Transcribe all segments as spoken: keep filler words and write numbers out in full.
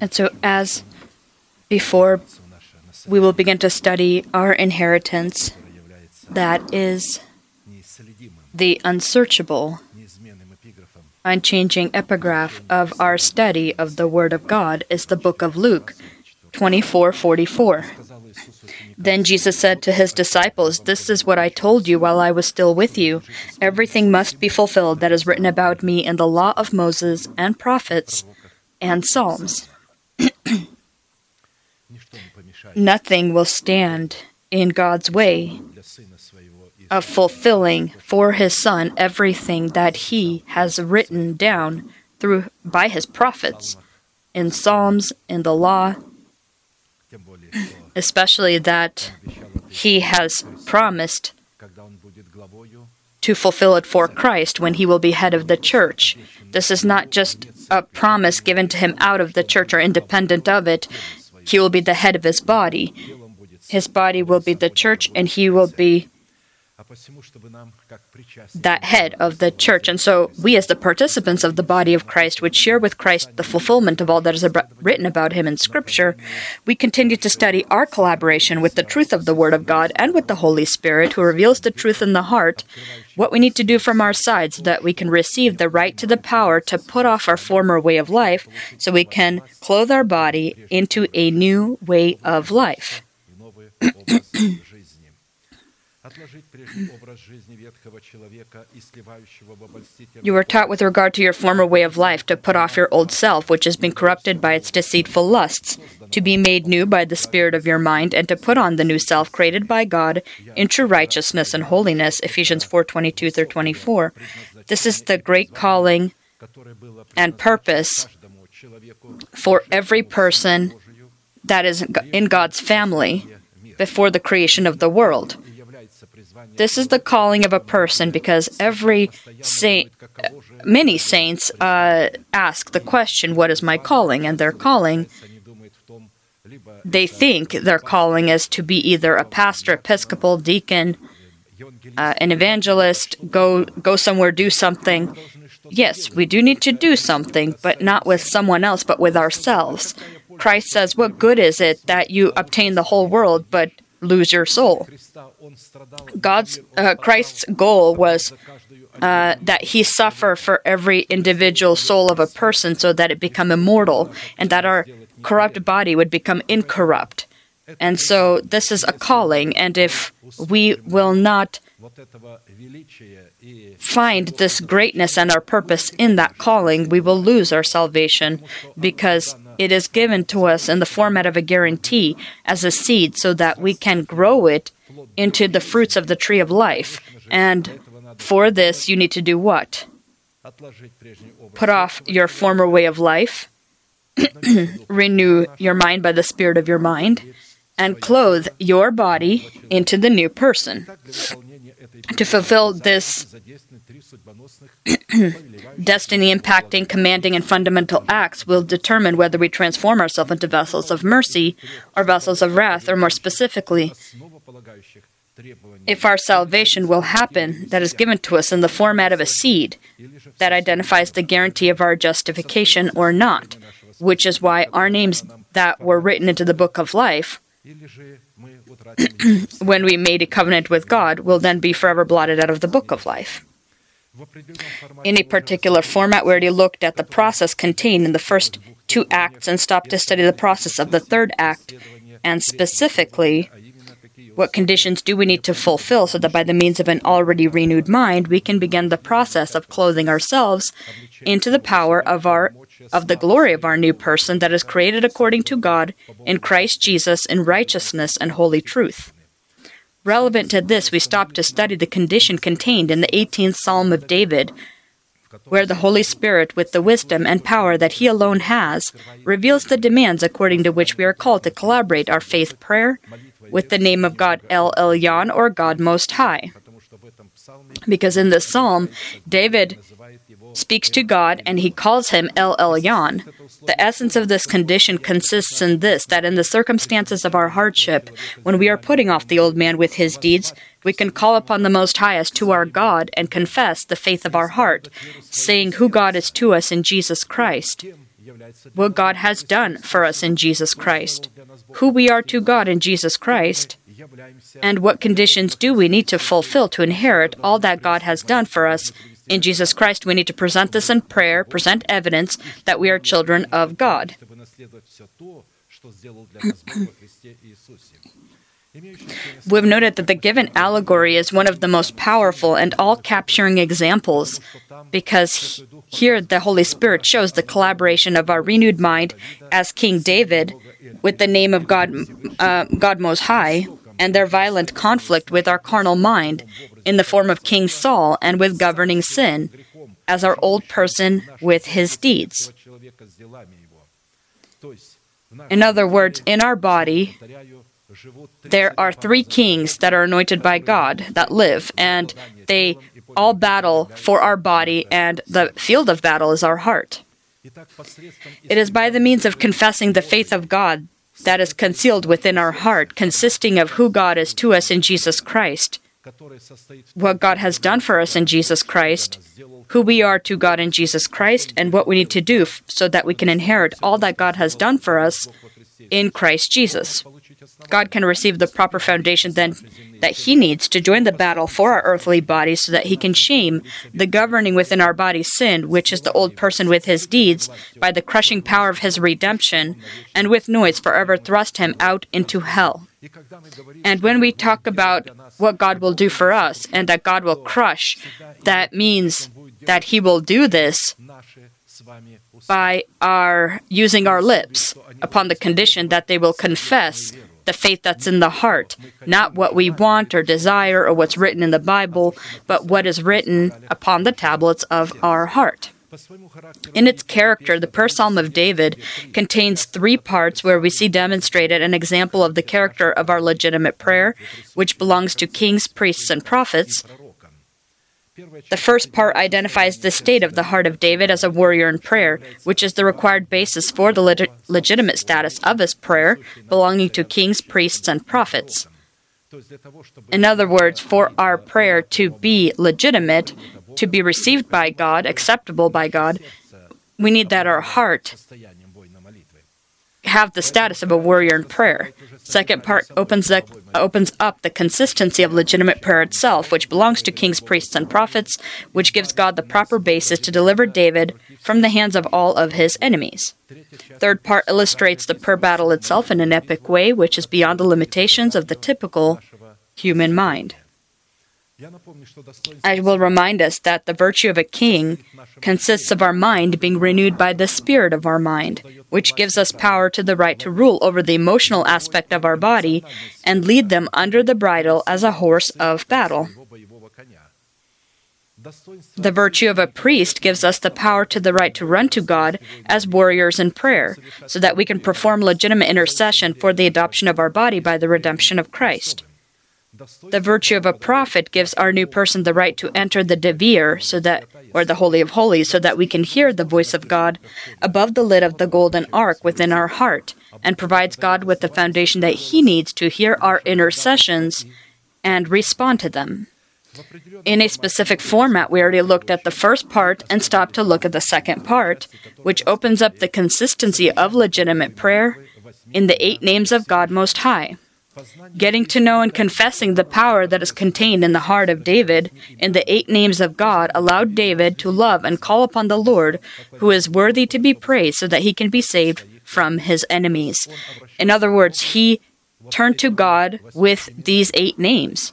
And so, as before, we will begin to study our inheritance that is the unsearchable, unchanging epigraph of our study of the Word of God is the book of Luke twenty-four forty-four. Then Jesus said to his disciples, "This is what I told you while I was still with you. Everything must be fulfilled that is written about me in the law of Moses and prophets and Psalms." Nothing will stand in God's way of fulfilling for his Son everything that he has written down through by his prophets in Psalms, in the law, especially that he has promised to fulfill it for Christ when he will be head of the church. This is not just a promise given to him out of the church or independent of it. He will be the head of his body. His body will be the church, and he will be that head of the church. And so we, as the participants of the body of Christ, would share with Christ the fulfillment of all that is written about him in Scripture. We continue to study our collaboration with the truth of the Word of God and with the Holy Spirit, who reveals the truth in the heart, what we need to do from our side so that we can receive the right to the power to put off our former way of life, so we can clothe our body into a new way of life. You were taught with regard to your former way of life to put off your old self, which has been corrupted by its deceitful lusts, to be made new by the spirit of your mind, and to put on the new self created by God in true righteousness and holiness, Ephesians four twenty-two through twenty-four. This is the great calling and purpose for every person that is in God's family before the creation of the world. This is the calling of a person, because every saint, many saints uh, ask the question, "What is my calling?" And their calling, they think their calling is to be either a pastor, Episcopal, deacon, uh, an evangelist, go, go somewhere, do something. Yes, we do need to do something, but not with someone else, but with ourselves. Christ says, "What good is it that you obtain the whole world, but lose your soul?" God's uh, Christ's goal was uh, that he suffer for every individual soul of a person, so that it become immortal, and that our corrupt body would become incorrupt. And so this is a calling, and if we will not find this greatness and our purpose in that calling, we will lose our salvation, because it is given to us in the format of a guarantee as a seed, so that we can grow it into the fruits of the tree of life. And for this, you need to do what? Put off your former way of life, renew your mind by the spirit of your mind, and clothe your body into the new person. To fulfill this destiny impacting, commanding, and fundamental acts will determine whether we transform ourselves into vessels of mercy or vessels of wrath, or more specifically, if our salvation will happen that is given to us in the format of a seed that identifies the guarantee of our justification or not, which is why our names that were written into the book of life, when we made a covenant with God, will then be forever blotted out of the book of life. In a particular format, we already looked at the process contained in the first two acts and stopped to study the process of the third act, and specifically, what conditions do we need to fulfill so that by the means of an already renewed mind, we can begin the process of clothing ourselves into the power of our of the glory of our new person that is created according to God in Christ Jesus in righteousness and holy truth. Relevant to this, we stopped to study the condition contained in the eighteenth Psalm of David, where the Holy Spirit, with the wisdom and power that he alone has, reveals the demands according to which we are called to collaborate our faith prayer with the name of God El Elyon, or God Most High. Because in this psalm, David speaks to God, and he calls him El Elyon. The essence of this condition consists in this, that in the circumstances of our hardship, when we are putting off the old man with his deeds, we can call upon the Most High as to our God and confess the faith of our heart, saying who God is to us in Jesus Christ, what God has done for us in Jesus Christ, who we are to God in Jesus Christ, and what conditions do we need to fulfill to inherit all that God has done for us in Jesus Christ. We need to present this in prayer, present evidence that we are children of God. We've noted that the given allegory is one of the most powerful and all-capturing examples, because here the Holy Spirit shows the collaboration of our renewed mind as King David with the name of God, uh, God Most High, and their violent conflict with our carnal mind in the form of King Saul and with governing sin, as our old person with his deeds. In other words, in our body, there are three kings that are anointed by God that live, and they all battle for our body, and the field of battle is our heart. It is by the means of confessing the faith of God that is concealed within our heart, consisting of who God is to us in Jesus Christ, what God has done for us in Jesus Christ, who we are to God in Jesus Christ, and what we need to do so that we can inherit all that God has done for us in Christ Jesus. God can receive the proper foundation then that He needs to join the battle for our earthly bodies, so that He can shame the governing within our body sin, which is the old person with his deeds, by the crushing power of His redemption, and with noise forever thrust him out into hell. And when we talk about what God will do for us and that God will crush, that means that He will do this by our using our lips, upon the condition that they will confess the faith that's in the heart, not what we want or desire or what's written in the Bible, but what is written upon the tablets of our heart. In its character, the prayer psalm of David contains three parts where we see demonstrated an example of the character of our legitimate prayer, which belongs to kings, priests, and prophets. The first part identifies the state of the heart of David as a warrior in prayer, which is the required basis for the leg- legitimate status of his prayer, belonging to kings, priests, and prophets. In other words, for our prayer to be legitimate, to be received by God, acceptable by God, we need that our heart have the status of a warrior in prayer. Second part opens the opens up the consistency of legitimate prayer itself, which belongs to kings, priests, and prophets, which gives God the proper basis to deliver David from the hands of all of his enemies. Third part illustrates the prayer battle itself in an epic way, which is beyond the limitations of the typical human mind. I will remind us that the virtue of a king consists of our mind being renewed by the spirit of our mind, which gives us power to the right to rule over the emotional aspect of our body and lead them under the bridle as a horse of battle. The virtue of a priest gives us the power to the right to run to God as warriors in prayer, so that we can perform legitimate intercession for the adoption of our body by the redemption of Christ. The virtue of a prophet gives our new person the right to enter the Devir, so that, or the Holy of Holies, so that we can hear the voice of God above the lid of the golden ark within our heart, and provides God with the foundation that He needs to hear our intercessions and respond to them. In a specific format, we already looked at the first part and stopped to look at the second part, which opens up the consistency of legitimate prayer in the eight names of God Most High. Getting to know and confessing the power that is contained in the heart of David in the eight names of God allowed David to love and call upon the Lord, who is worthy to be praised, so that he can be saved from his enemies. In other words, he turned to God with these eight names.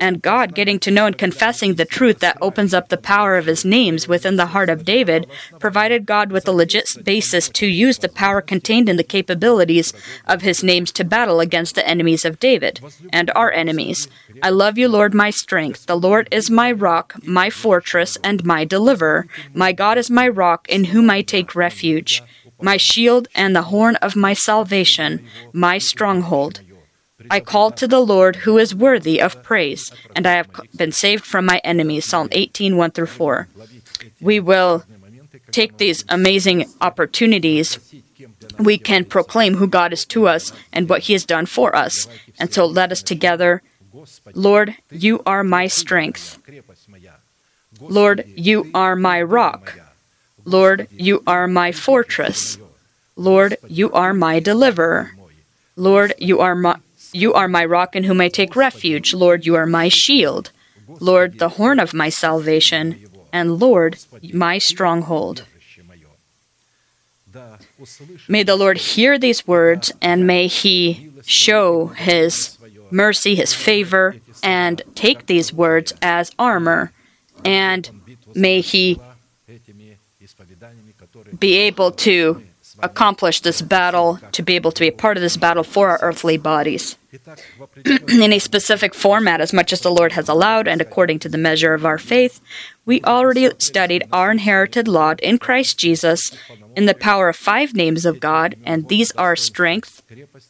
And God, getting to know and confessing the truth that opens up the power of His names within the heart of David, provided God with a legit basis to use the power contained in the capabilities of His names to battle against the enemies of David and our enemies. I love you, Lord, my strength. The Lord is my rock, my fortress, and my deliverer. My God is my rock, in whom I take refuge, my shield and the horn of my salvation, my stronghold. I called to the Lord, who is worthy of praise, and I have been saved from my enemies. Psalm eighteen, one through four. We will take these amazing opportunities. We can proclaim who God is to us and what He has done for us. And so let us together, Lord, You are my strength. Lord, You are my rock. Lord, you are my fortress. Lord, you are my deliverer. Lord, you are my, you are my rock in whom I take refuge. Lord, you are my shield. Lord, the horn of my salvation. And Lord, my stronghold. May the Lord hear these words, and may He show His mercy, His favor, and take these words as armor. And may He be able to accomplish this battle, to be able to be a part of this battle for our earthly bodies in a specific format, as much as the Lord has allowed, and according to the measure of our faith. We already studied our inherited lot in Christ Jesus in the power of five names of God, and these are strength,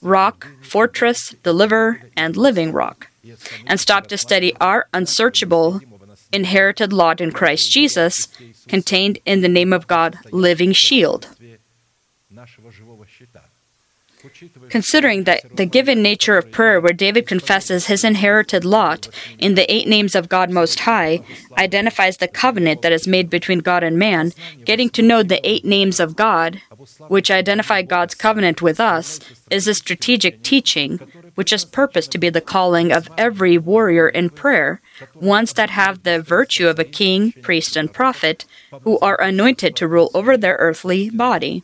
rock, fortress, deliverer, and living rock, and stopped to study our unsearchable inherited lot in Christ Jesus, contained in the name of God, living shield. Considering that the given nature of prayer, where David confesses his inherited lot in the eight names of God Most High, identifies the covenant that is made between God and man, getting to know the eight names of God, which identify God's covenant with us, is a strategic teaching, which is purposed to be the calling of every warrior in prayer, ones that have the virtue of a king, priest, and prophet, who are anointed to rule over their earthly body.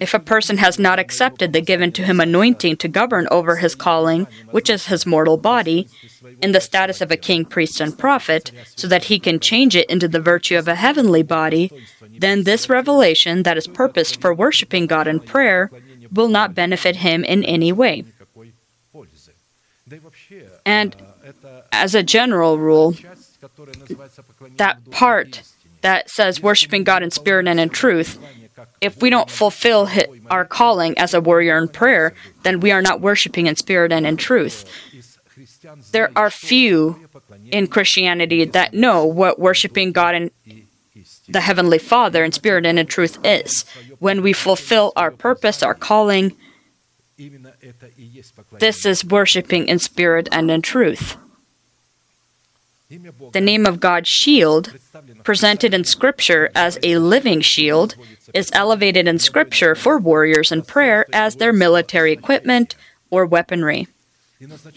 If a person has not accepted the given to him anointing to govern over his calling, which is his mortal body, in the status of a king, priest, and prophet, so that he can change it into the virtue of a heavenly body, then this revelation that is purposed for worshiping God in prayer will not benefit him in any way. And as a general rule, that part that says worshiping God in spirit and in truth, if we don't fulfill our calling as a warrior in prayer, then we are not worshiping in spirit and in truth. There are few in Christianity that know what worshiping God and the Heavenly Father in spirit and in truth is. When we fulfill our purpose, our calling, this is worshiping in spirit and in truth. The name of God's shield, presented in Scripture as a living shield, is elevated in Scripture for warriors in prayer as their military equipment or weaponry.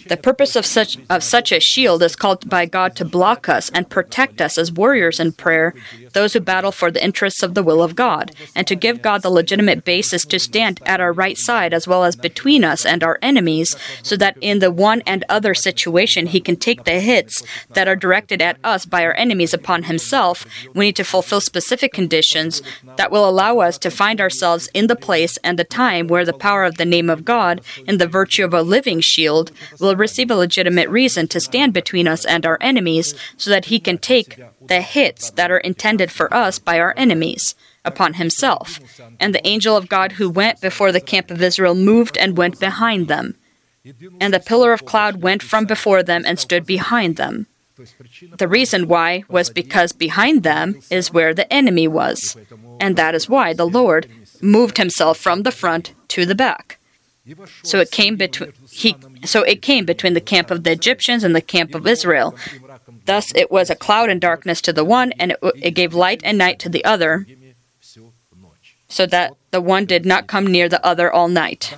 The purpose of such, of such a shield is called by God to block us and protect us as warriors in prayer, those who battle for the interests of the will of God, and to give God the legitimate basis to stand at our right side as well as between us and our enemies, so that in the one and other situation He can take the hits that are directed at us by our enemies upon Himself. We need to fulfill specific conditions that will allow us to find ourselves in the place and the time where the power of the name of God and the virtue of a living shield will receive a legitimate reason to stand between us and our enemies, so that He can take the hits that are intended for us by our enemies upon Himself. And the angel of God who went before the camp of Israel moved and went behind them. And the pillar of cloud went from before them and stood behind them. The reason why was because behind them is where the enemy was. And that is why the Lord moved Himself from the front to the back. So it came between he, so it came between the camp of the Egyptians and the camp of Israel. Thus it was a cloud and darkness to the one, and it, it gave light and night to the other, so that the one did not come near the other all night.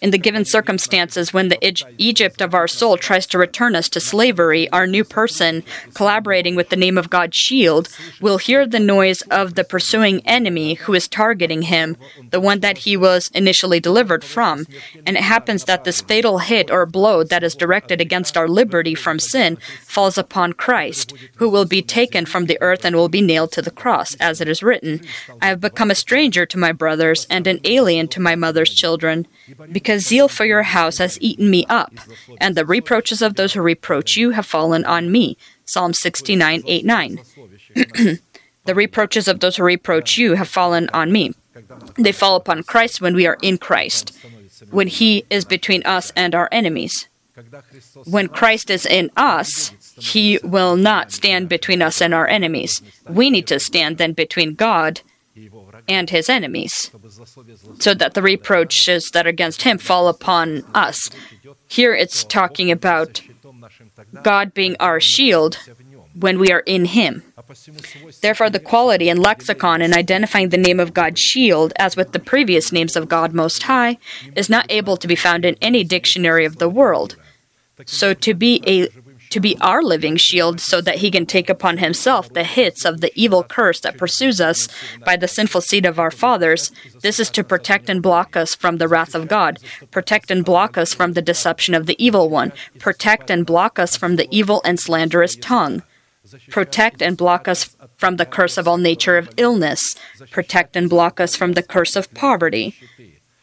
In the given circumstances, when the Egypt of our soul tries to return us to slavery, our new person, collaborating with the name of God's shield, will hear the noise of the pursuing enemy who is targeting him, the one that he was initially delivered from. And it happens that this fatal hit or blow that is directed against our liberty from sin falls upon Christ, who will be taken from the earth and will be nailed to the cross, as it is written, "I have become a stranger to my brothers and an alien to my mother's children, because zeal for your house has eaten me up, and the reproaches of those who reproach you have fallen on me." Psalm sixty-nine, eight, nine. The reproaches of those who reproach you have fallen on me. They fall upon Christ when we are in Christ, when He is between us and our enemies. When Christ is in us, He will not stand between us and our enemies. We need to stand then between God and His enemies, so that the reproaches that are against Him fall upon us. Here it's talking about God being our shield when we are in Him. Therefore, the quality and lexicon in identifying the name of God Shield, as with the previous names of God Most High, is not able to be found in any dictionary of the world. So to be a to be our living shield so that he can take upon himself the hits of the evil curse that pursues us by the sinful seed of our fathers, this is to protect and block us from the wrath of God, protect and block us from the deception of the evil one, protect and block us from the evil and slanderous tongue. Protect and block us from the curse of all nature of illness. Protect and block us from the curse of poverty.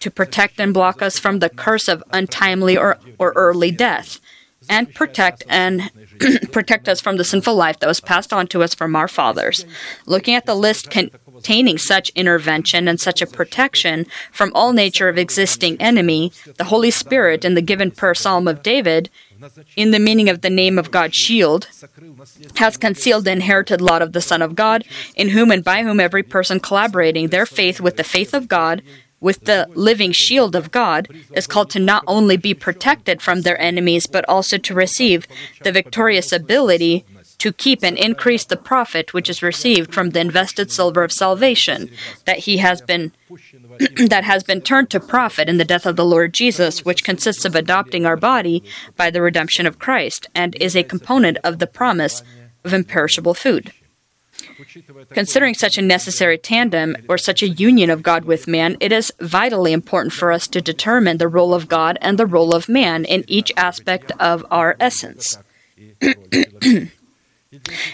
To protect and block us from the curse of untimely or, or early death. And protect and protect us from the sinful life that was passed on to us from our fathers. Looking at the list containing such intervention and such a protection from all nature of existing enemy, the Holy Spirit in the given prayer psalm of David, in the meaning of the name of God, shield, has concealed the inherited lot of the Son of God, in whom and by whom every person collaborating their faith with the faith of God, with the living shield of God, is called to not only be protected from their enemies, but also to receive the victorious ability to keep and increase the profit which is received from the invested silver of salvation that he has been that has been turned to profit in the death of the Lord Jesus, which consists of adopting our body by the redemption of Christ, and is a component of the promise of imperishable food. Considering such a necessary tandem, or such a union of God with man, it is vitally important for us to determine the role of God and the role of man in each aspect of our essence.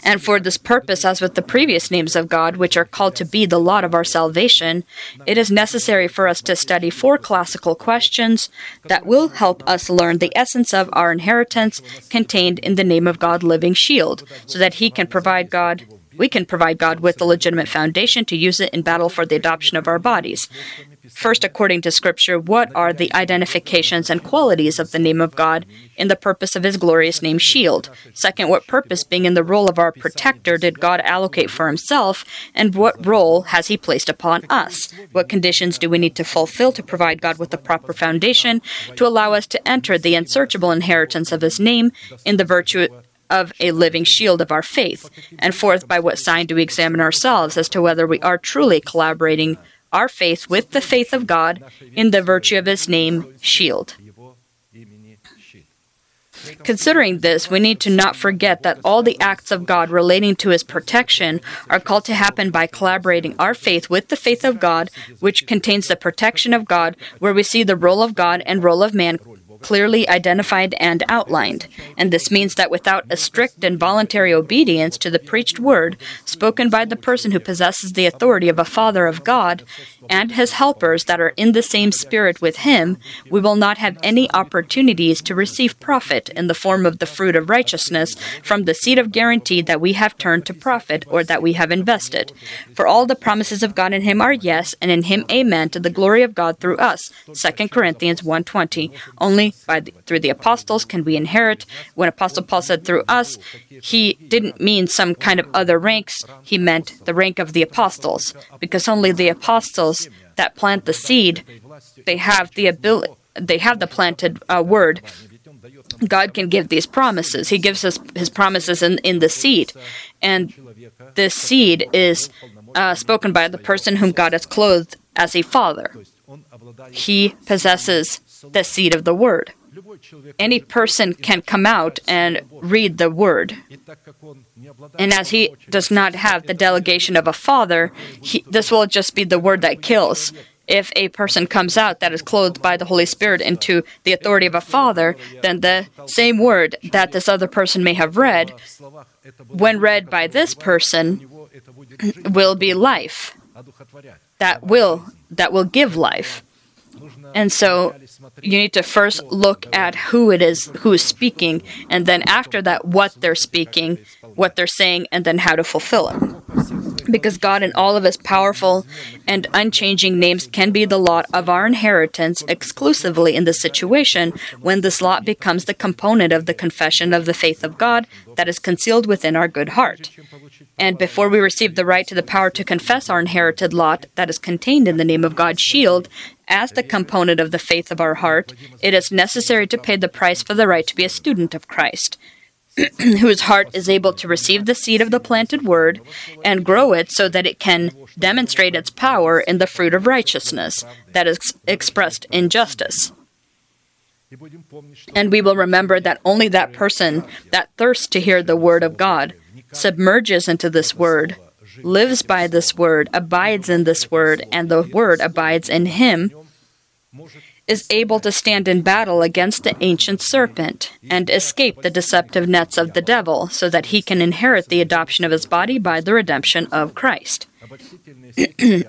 And for this purpose, as with the previous names of God, which are called to be the lot of our salvation, it is necessary for us to study four classical questions that will help us learn the essence of our inheritance contained in the name of God living shield, so that he can provide God, we can provide God with the legitimate foundation to use it in battle for the adoption of our bodies. First, according to Scripture, what are the identifications and qualities of the name of God in the purpose of His glorious name, Shield? Second, what purpose, being in the role of our protector, did God allocate for Himself, and what role has He placed upon us? What conditions do we need to fulfill to provide God with the proper foundation to allow us to enter the unsearchable inheritance of His name in the virtue of a living shield of our faith? And fourth, by what sign do we examine ourselves as to whether we are truly collaborating our faith with the faith of God in the virtue of His name, Shield? Considering this, we need to not forget that all the acts of God relating to His protection are called to happen by collaborating our faith with the faith of God, which contains the protection of God, where we see the role of God and role of man clearly identified and outlined. And this means that without a strict and voluntary obedience to the preached word spoken by the person who possesses the authority of a Father of God and his helpers that are in the same spirit with him, we will not have any opportunities to receive profit in the form of the fruit of righteousness from the seed of guarantee that we have turned to profit or that we have invested. For all the promises of God in him are yes, and in him amen, to the glory of God through us. Second Corinthians one twenty. Only By the, through the apostles can we inherit. When Apostle Paul said through us, he didn't mean some kind of other ranks, he meant the rank of the apostles, because only the apostles that plant the seed, they have the ability, they have the planted uh, word. God can give these promises. He gives us his promises in, in the seed, and this seed is uh, spoken by the person whom God has clothed as a father. He possesses the seed of the word. Any person can come out and read the word. And as he does not have the delegation of a father, he, this will just be the word that kills. If a person comes out that is clothed by the Holy Spirit into the authority of a father, then the same word that this other person may have read, when read by this person, will be life. That will, that will give life. And so you need to first look at who it is who is speaking, and then after that, what they're speaking, what they're saying, and then how to fulfill it. Because God in all of His powerful and unchanging names can be the lot of our inheritance exclusively in the situation when this lot becomes the component of the confession of the faith of God that is concealed within our good heart. And before we receive the right to the power to confess our inherited lot that is contained in the name of God's shield, as the component of the faith of our heart, it is necessary to pay the price for the right to be a student of Christ. whose heart is able to receive the seed of the planted word and grow it so that it can demonstrate its power in the fruit of righteousness that is expressed in justice. And we will remember that only that person that thirsts to hear the word of God submerges into this word, lives by this word, abides in this word, and the word abides in him, is able to stand in battle against the ancient serpent and escape the deceptive nets of the devil so that he can inherit the adoption of his body by the redemption of Christ.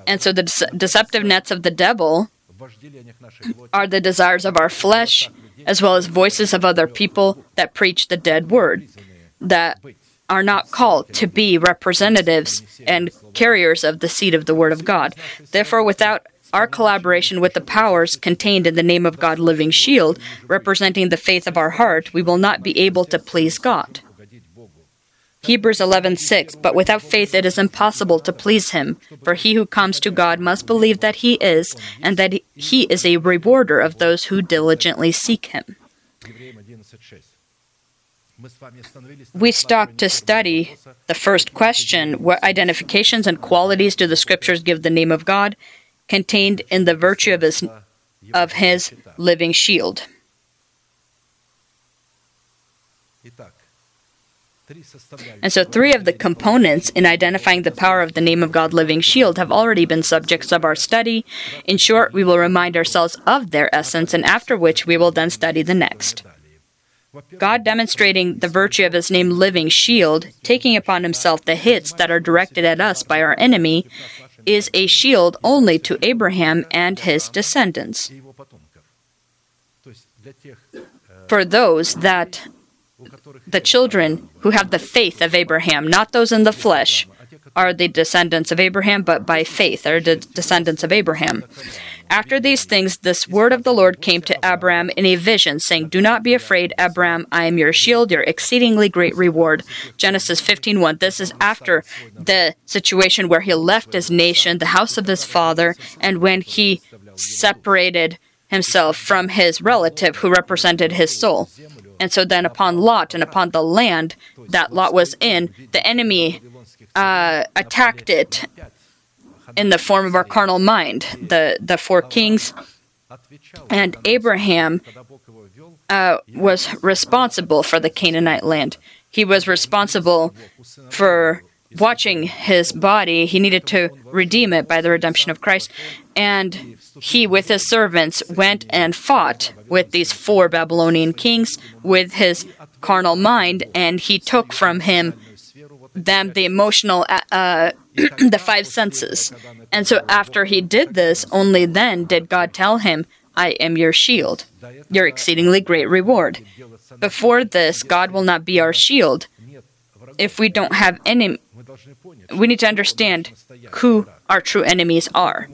And so the de- deceptive nets of the devil are the desires of our flesh, as well as voices of other people that preach the dead word, that are not called to be representatives and carriers of the seed of the word of God. Therefore, without our collaboration with the powers contained in the name of God living shield, representing the faith of our heart, we will not be able to please God. Hebrews eleven six, but without faith it is impossible to please him, for he who comes to God must believe that he is, and that he is a rewarder of those who diligently seek him. We stopped to study the first question, what identifications and qualities do the scriptures give the name of God, contained in the virtue of his, of his living shield. And so three of the components in identifying the power of the name of God living shield have already been subjects of our study. In short, we will remind ourselves of their essence, and after which we will then study the next. God demonstrating the virtue of his name living shield, taking upon himself the hits that are directed at us by our enemy, is a shield only to Abraham and his descendants. For those that, the children who have the faith of Abraham, not those in the flesh, are the descendants of Abraham, but by faith are the descendants of Abraham. After these things, this word of the Lord came to Abram in a vision, saying, do not be afraid, Abram, I am your shield, your exceedingly great reward. Genesis fifteen one. This is after the situation where he left his nation, the house of his father, and when he separated himself from his relative who represented his soul. And so then upon Lot and upon the land that Lot was in, the enemy uh, attacked it in the form of our carnal mind, the, the four kings, and Abraham uh, was responsible for the Canaanite land. He was responsible for watching his body. He needed to redeem it by the redemption of Christ, and he, with his servants, went and fought with these four Babylonian kings with his carnal mind, and he took from him them the emotional, uh, the five senses. And so after he did this, only then did God tell him, I am your shield, your exceedingly great reward. Before this, God will not be our shield if we don't have enemies. We need to understand who our true enemies are.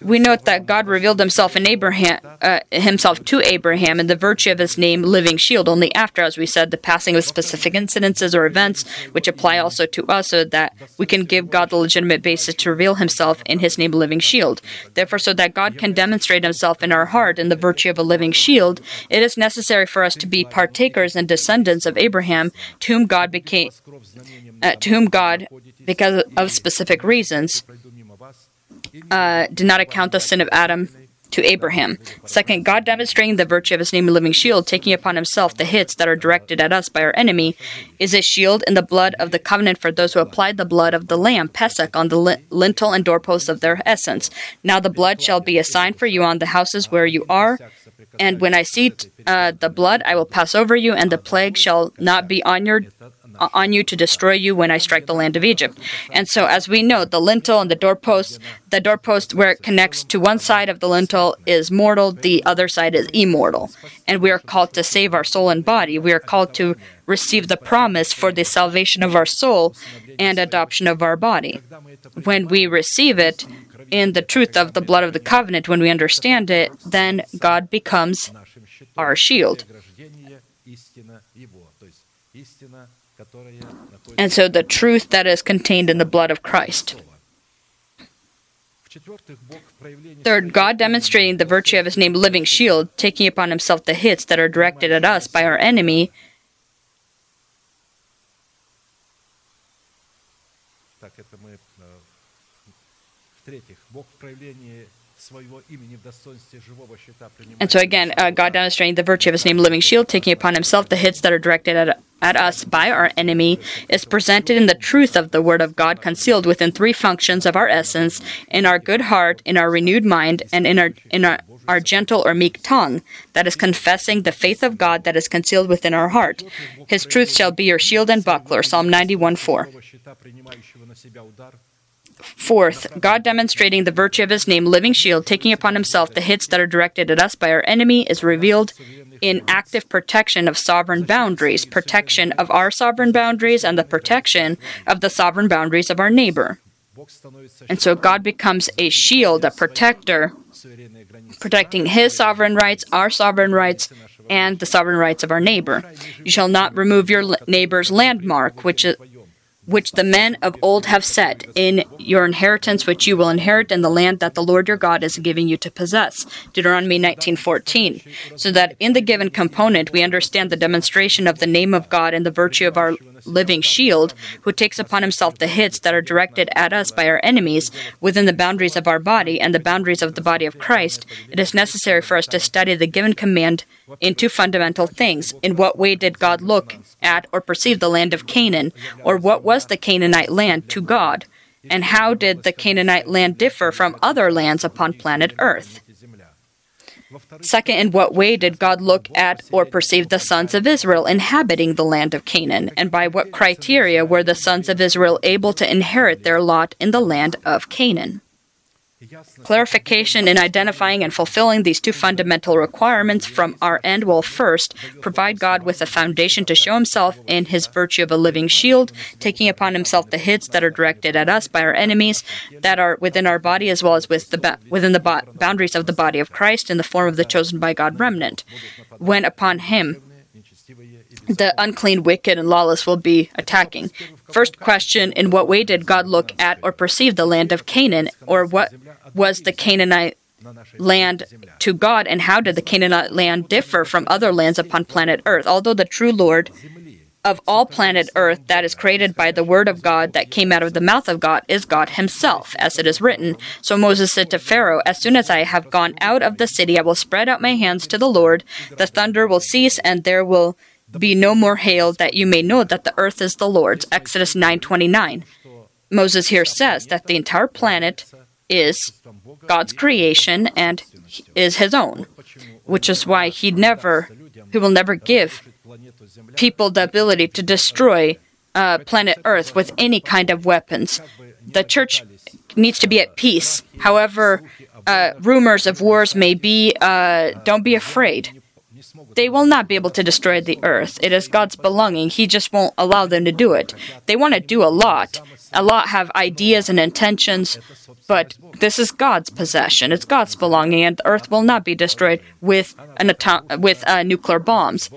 We note that God revealed himself in Abraham, uh, himself to Abraham in the virtue of his name, living shield, only after, as we said, the passing of specific incidences or events, which apply also to us, so that we can give God the legitimate basis to reveal himself in his name, living shield. Therefore, so that God can demonstrate himself in our heart in the virtue of a living shield, it is necessary for us to be partakers and descendants of Abraham, to whom God became, uh, to whom God, because of specific reasons, Uh, did not account the sin of Adam to Abraham. Second, God demonstrating the virtue of his name and living shield, taking upon himself the hits that are directed at us by our enemy, is a shield in the blood of the covenant for those who apply the blood of the Lamb, Pesach, on the lintel and doorposts of their essence. Now the blood shall be a sign for you on the houses where you are, and when I see uh, the blood, I will pass over you, and the plague shall not be on your on you to destroy you when I strike the land of Egypt. And so, as we know, the lintel and the doorpost, the doorpost where it connects to one side of the lintel is mortal, the other side is immortal. And we are called to save our soul and body. We are called to receive the promise for the salvation of our soul and adoption of our body. When we receive it in the truth of the blood of the covenant, when we understand it, then God becomes our shield. And so the truth that is contained in the blood of Christ. Third, God demonstrating the virtue of his name Living Shield, taking upon himself the hits that are directed at us by our enemy. And so again, uh, God demonstrating the virtue of his name Living Shield, taking upon himself the hits that are directed at, at us by our enemy, is presented in the truth of the Word of God concealed within three functions of our essence: in our good heart, in our renewed mind, and in our in our, our gentle or meek tongue, that is confessing the faith of God that is concealed within our heart. His truth shall be your shield and buckler, Psalm ninety-one four. Fourth, God demonstrating the virtue of his name Living Shield, taking upon himself the hits that are directed at us by our enemy, is revealed in active protection of sovereign boundaries, protection of our sovereign boundaries, and the protection of the sovereign boundaries of our neighbor. And so God becomes a shield, a protector, protecting his sovereign rights, our sovereign rights, and the sovereign rights of our neighbor. You shall not remove your neighbor's landmark, which is which the men of old have set, in your inheritance which you will inherit in the land that the Lord your God is giving you to possess. Deuteronomy nineteen fourteen. So that in the given component we understand the demonstration of the name of God and the virtue of our living shield, who takes upon himself the hits that are directed at us by our enemies within the boundaries of our body and the boundaries of the body of Christ. It is necessary for us to study the given command in two fundamental things. In what way did God look at or perceive the land of Canaan, or what was the Canaanite land to God, and how did the Canaanite land differ from other lands upon planet Earth? Second, in what way did God look at or perceive the sons of Israel inhabiting the land of Canaan, and by what criteria were the sons of Israel able to inherit their lot in the land of Canaan? Clarification in identifying and fulfilling these two fundamental requirements from our end will first provide God with a foundation to show himself in his virtue of a living shield, taking upon himself the hits that are directed at us by our enemies that are within our body as well as with the ba- within the bo- boundaries of the body of Christ in the form of the chosen by God remnant, when upon him the unclean, wicked, and lawless will be attacking. First question, in what way did God look at or perceive the land of Canaan, or what was the Canaanite land to God, and how did the Canaanite land differ from other lands upon planet Earth? Although the true Lord of all planet Earth that is created by the word of God that came out of the mouth of God is God himself, as it is written. So Moses said to Pharaoh, "As soon as I have gone out of the city, I will spread out my hands to the Lord. The thunder will cease, and there will be no more hail, that you may know that the earth is the Lord's." Exodus nine twenty-nine. Moses here says that the entire planet is God's creation and is his own, which is why he never, he will never give people the ability to destroy uh, planet Earth with any kind of weapons. The church needs to be at peace. However, uh, rumors of wars may be, uh, don't be afraid. They will not be able to destroy the earth. It is God's belonging. He just won't allow them to do it. They want to do a lot. A lot have ideas and intentions, but this is God's possession. It's God's belonging, and the earth will not be destroyed with an atom- with uh, nuclear bombs.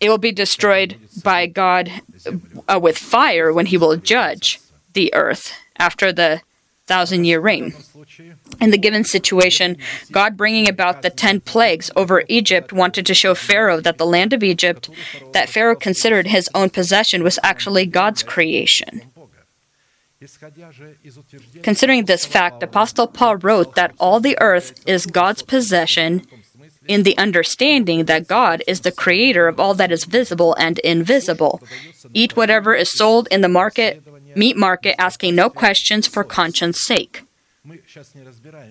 It will be destroyed by God uh, with fire when he will judge the earth after the thousand-year reign. In the given situation, God bringing about the ten plagues over Egypt wanted to show Pharaoh that the land of Egypt, that Pharaoh considered his own possession, was actually God's creation. Considering this fact, Apostle Paul wrote that all the earth is God's possession, in the understanding that God is the creator of all that is visible and invisible. Eat whatever is sold in the market, meat market, asking no questions for conscience sake.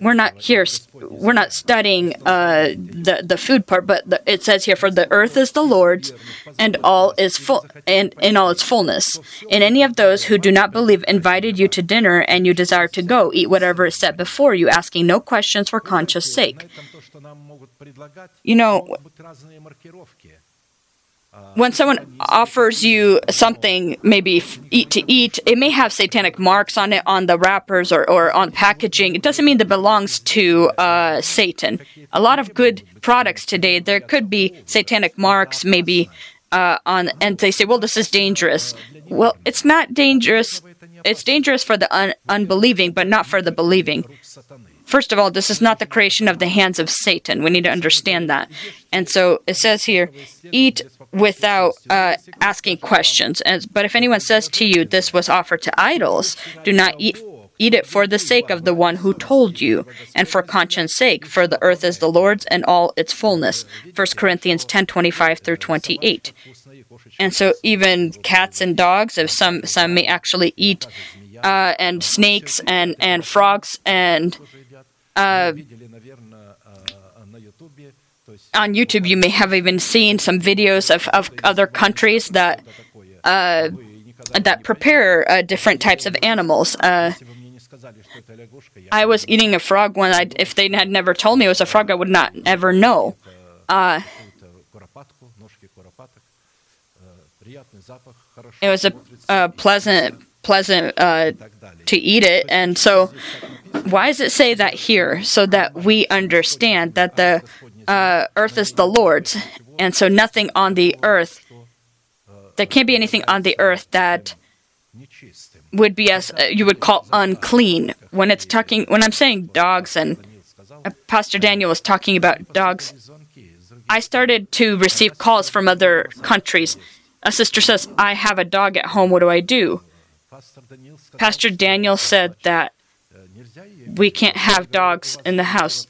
We're not here, we're not studying uh, the, the food part, but the, it says here, "For the earth is the Lord's, and all is full, and in all its fullness. And any of those who do not believe invited you to dinner, and you desire to go, eat whatever is set before you, asking no questions for conscience sake." You know, when someone offers you something, maybe f- eat to eat, it may have satanic marks on it, on the wrappers or, or on packaging. It doesn't mean that it belongs to uh, Satan. A lot of good products today, there could be satanic marks maybe uh, on, and they say, "Well, this is dangerous." Well, it's not dangerous It's dangerous for the un unbelieving, but not for the believing. First of all, this is not the creation of the hands of Satan. We need to understand that. And so it says here, eat without uh, asking questions. As, but if anyone says to you, this was offered to idols, do not eat Eat it for the sake of the one who told you, and for conscience sake, for the earth is the Lord's and all its fullness. First Corinthians ten, twenty-five through twenty-eight. And so even cats and dogs, if some, some may actually eat, uh, and snakes and, and frogs and... Uh, on YouTube you may have even seen some videos of, of other countries that, uh, that prepare uh, different types of animals. Uh, I was eating a frog when I, if they had never told me it was a frog, I would not ever know. Uh, it was a, a pleasant, pleasant uh, to eat it, and so why does it say that here? So that we understand that the uh, earth is the Lord's, and so nothing on the earth, there can't be anything on the earth that would be as uh, you would call unclean. When it's talking, when I'm saying dogs, and uh, Pastor Daniel was talking about dogs, I started to receive calls from other countries. A sister says, I have a dog at home, what do I do? Pastor Daniel said that we can't have dogs in the house.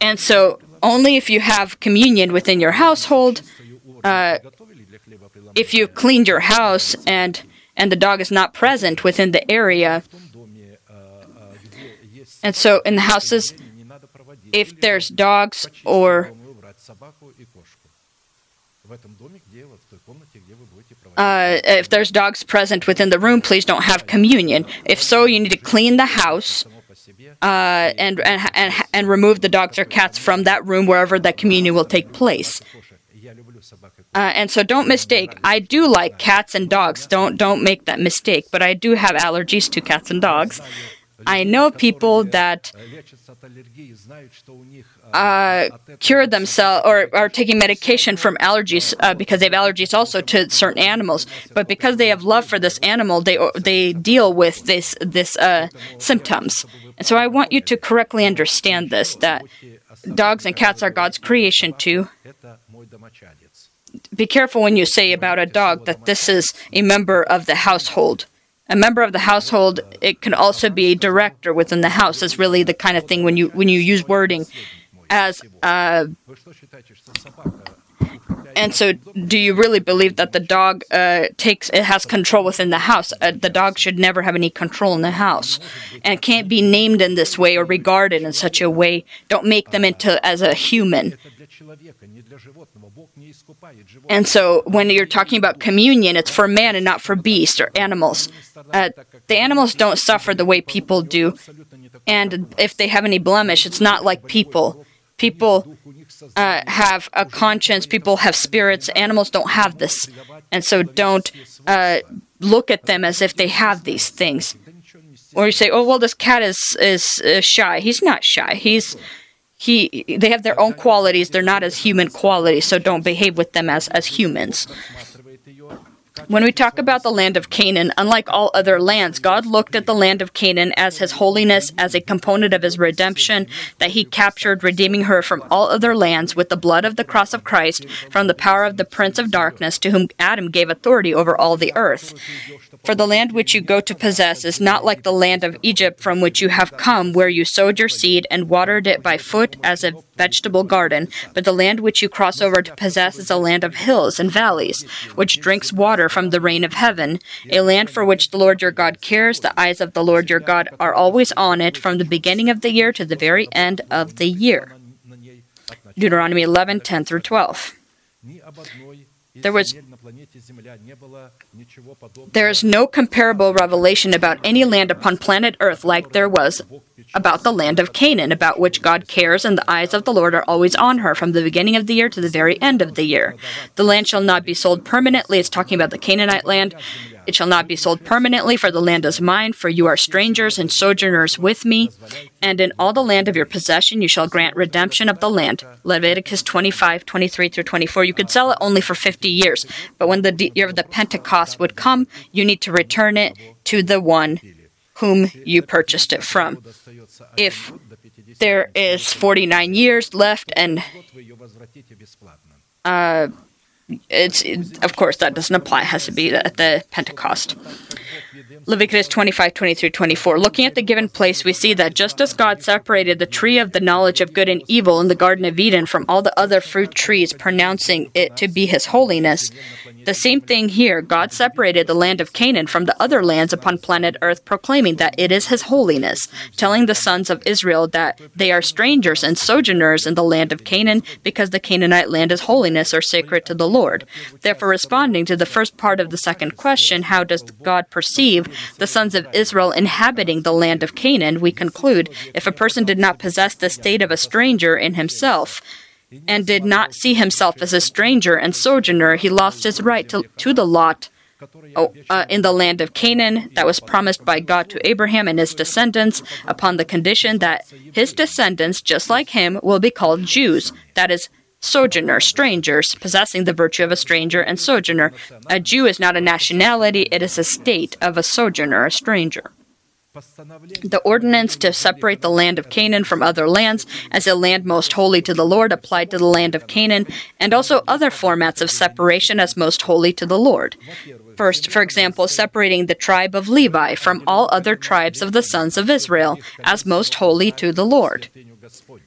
And so, only if you have communion within your household, uh, if you've cleaned your house and and the dog is not present within the area. And so in the houses, if there's dogs or uh, if there's dogs present within the room, please don't have communion. If so, you need to clean the house uh, and, and and and remove the dogs or cats from that room wherever that communion will take place. Uh, and so don't mistake, I do like cats and dogs, don't don't make that mistake, but I do have allergies to cats and dogs. I know people that uh, cure themselves or are taking medication from allergies uh, because they have allergies also to certain animals, but because they have love for this animal, they they deal with this this uh, symptoms. And so I want you to correctly understand this, that dogs and cats are God's creation too. Be careful when you say about a dog that this is a member of the household. A member of the household, it can also be a director within the house. It's really the kind of thing when you when you use wording as uh, and so do you really believe that the dog uh, takes it has control within the house? Uh, the dog should never have any control in the house and can't be named in this way or regarded in such a way. Don't make them into as a human. And so when you're talking about communion, it's for man and not for beast or animals. Uh, the animals don't suffer the way people do. And if they have any blemish, it's not like people. People uh, have a conscience, people have spirits, animals don't have this. And so don't uh, look at them as if they have these things. Or you say, oh, well, this cat is, is, is shy. He's not shy. He's... He, they have their own qualities, they're not as human qualities, so don't behave with them as, as humans. When we talk about the land of Canaan, unlike all other lands, God looked at the land of Canaan as His holiness, as a component of His redemption, that He captured, redeeming her from all other lands with the blood of the cross of Christ, from the power of the prince of darkness, to whom Adam gave authority over all the earth. For the land which you go to possess is not like the land of Egypt from which you have come, where you sowed your seed and watered it by foot as a vegetable garden, but the land which you cross over to possess is a land of hills and valleys, which drinks water from the rain of heaven, a land for which the Lord your God cares. The eyes of the Lord your God are always on it, from the beginning of the year to the very end of the year. Deuteronomy eleven, ten through twelve. There was There is no comparable revelation about any land upon planet Earth like there was about the land of Canaan, about which God cares, and the eyes of the Lord are always on her, from the beginning of the year to the very end of the year. The land shall not be sold permanently. It's talking about the Canaanite land. It shall not be sold permanently, for the land is mine, for you are strangers and sojourners with me, and in all the land of your possession you shall grant redemption of the land. Leviticus twenty-five, twenty-three through twenty-four. You could sell it only for fifty years, but when the year of the Pentecost would come, you need to return it to the one whom you purchased it from. If there is forty-nine years left, and uh, it's, of course, that doesn't apply. It has to be at the Pentecost. Leviticus twenty-five, twenty-three, twenty-four. Looking at the given place, we see that just as God separated the tree of the knowledge of good and evil in the Garden of Eden from all the other fruit trees, pronouncing it to be His holiness, the same thing here. God separated the land of Canaan from the other lands upon planet Earth, proclaiming that it is His holiness, telling the sons of Israel that they are strangers and sojourners in the land of Canaan, because the Canaanite land is holiness or sacred to the Lord. Therefore, responding to the first part of the second question, how does God perceive the sons of Israel inhabiting the land of Canaan, we conclude, if a person did not possess the state of a stranger in himself, and did not see himself as a stranger and sojourner, he lost his right to, to the lot oh, uh, in the land of Canaan that was promised by God to Abraham and his descendants, upon the condition that his descendants, just like him, will be called Jews, that is, sojourners, strangers, possessing the virtue of a stranger and sojourner. A Jew is not a nationality, it is a state of a sojourner, a stranger. The ordinance to separate the land of Canaan from other lands as a land most holy to the Lord applied to the land of Canaan, and also other formats of separation as most holy to the Lord. First, for example, separating the tribe of Levi from all other tribes of the sons of Israel as most holy to the Lord.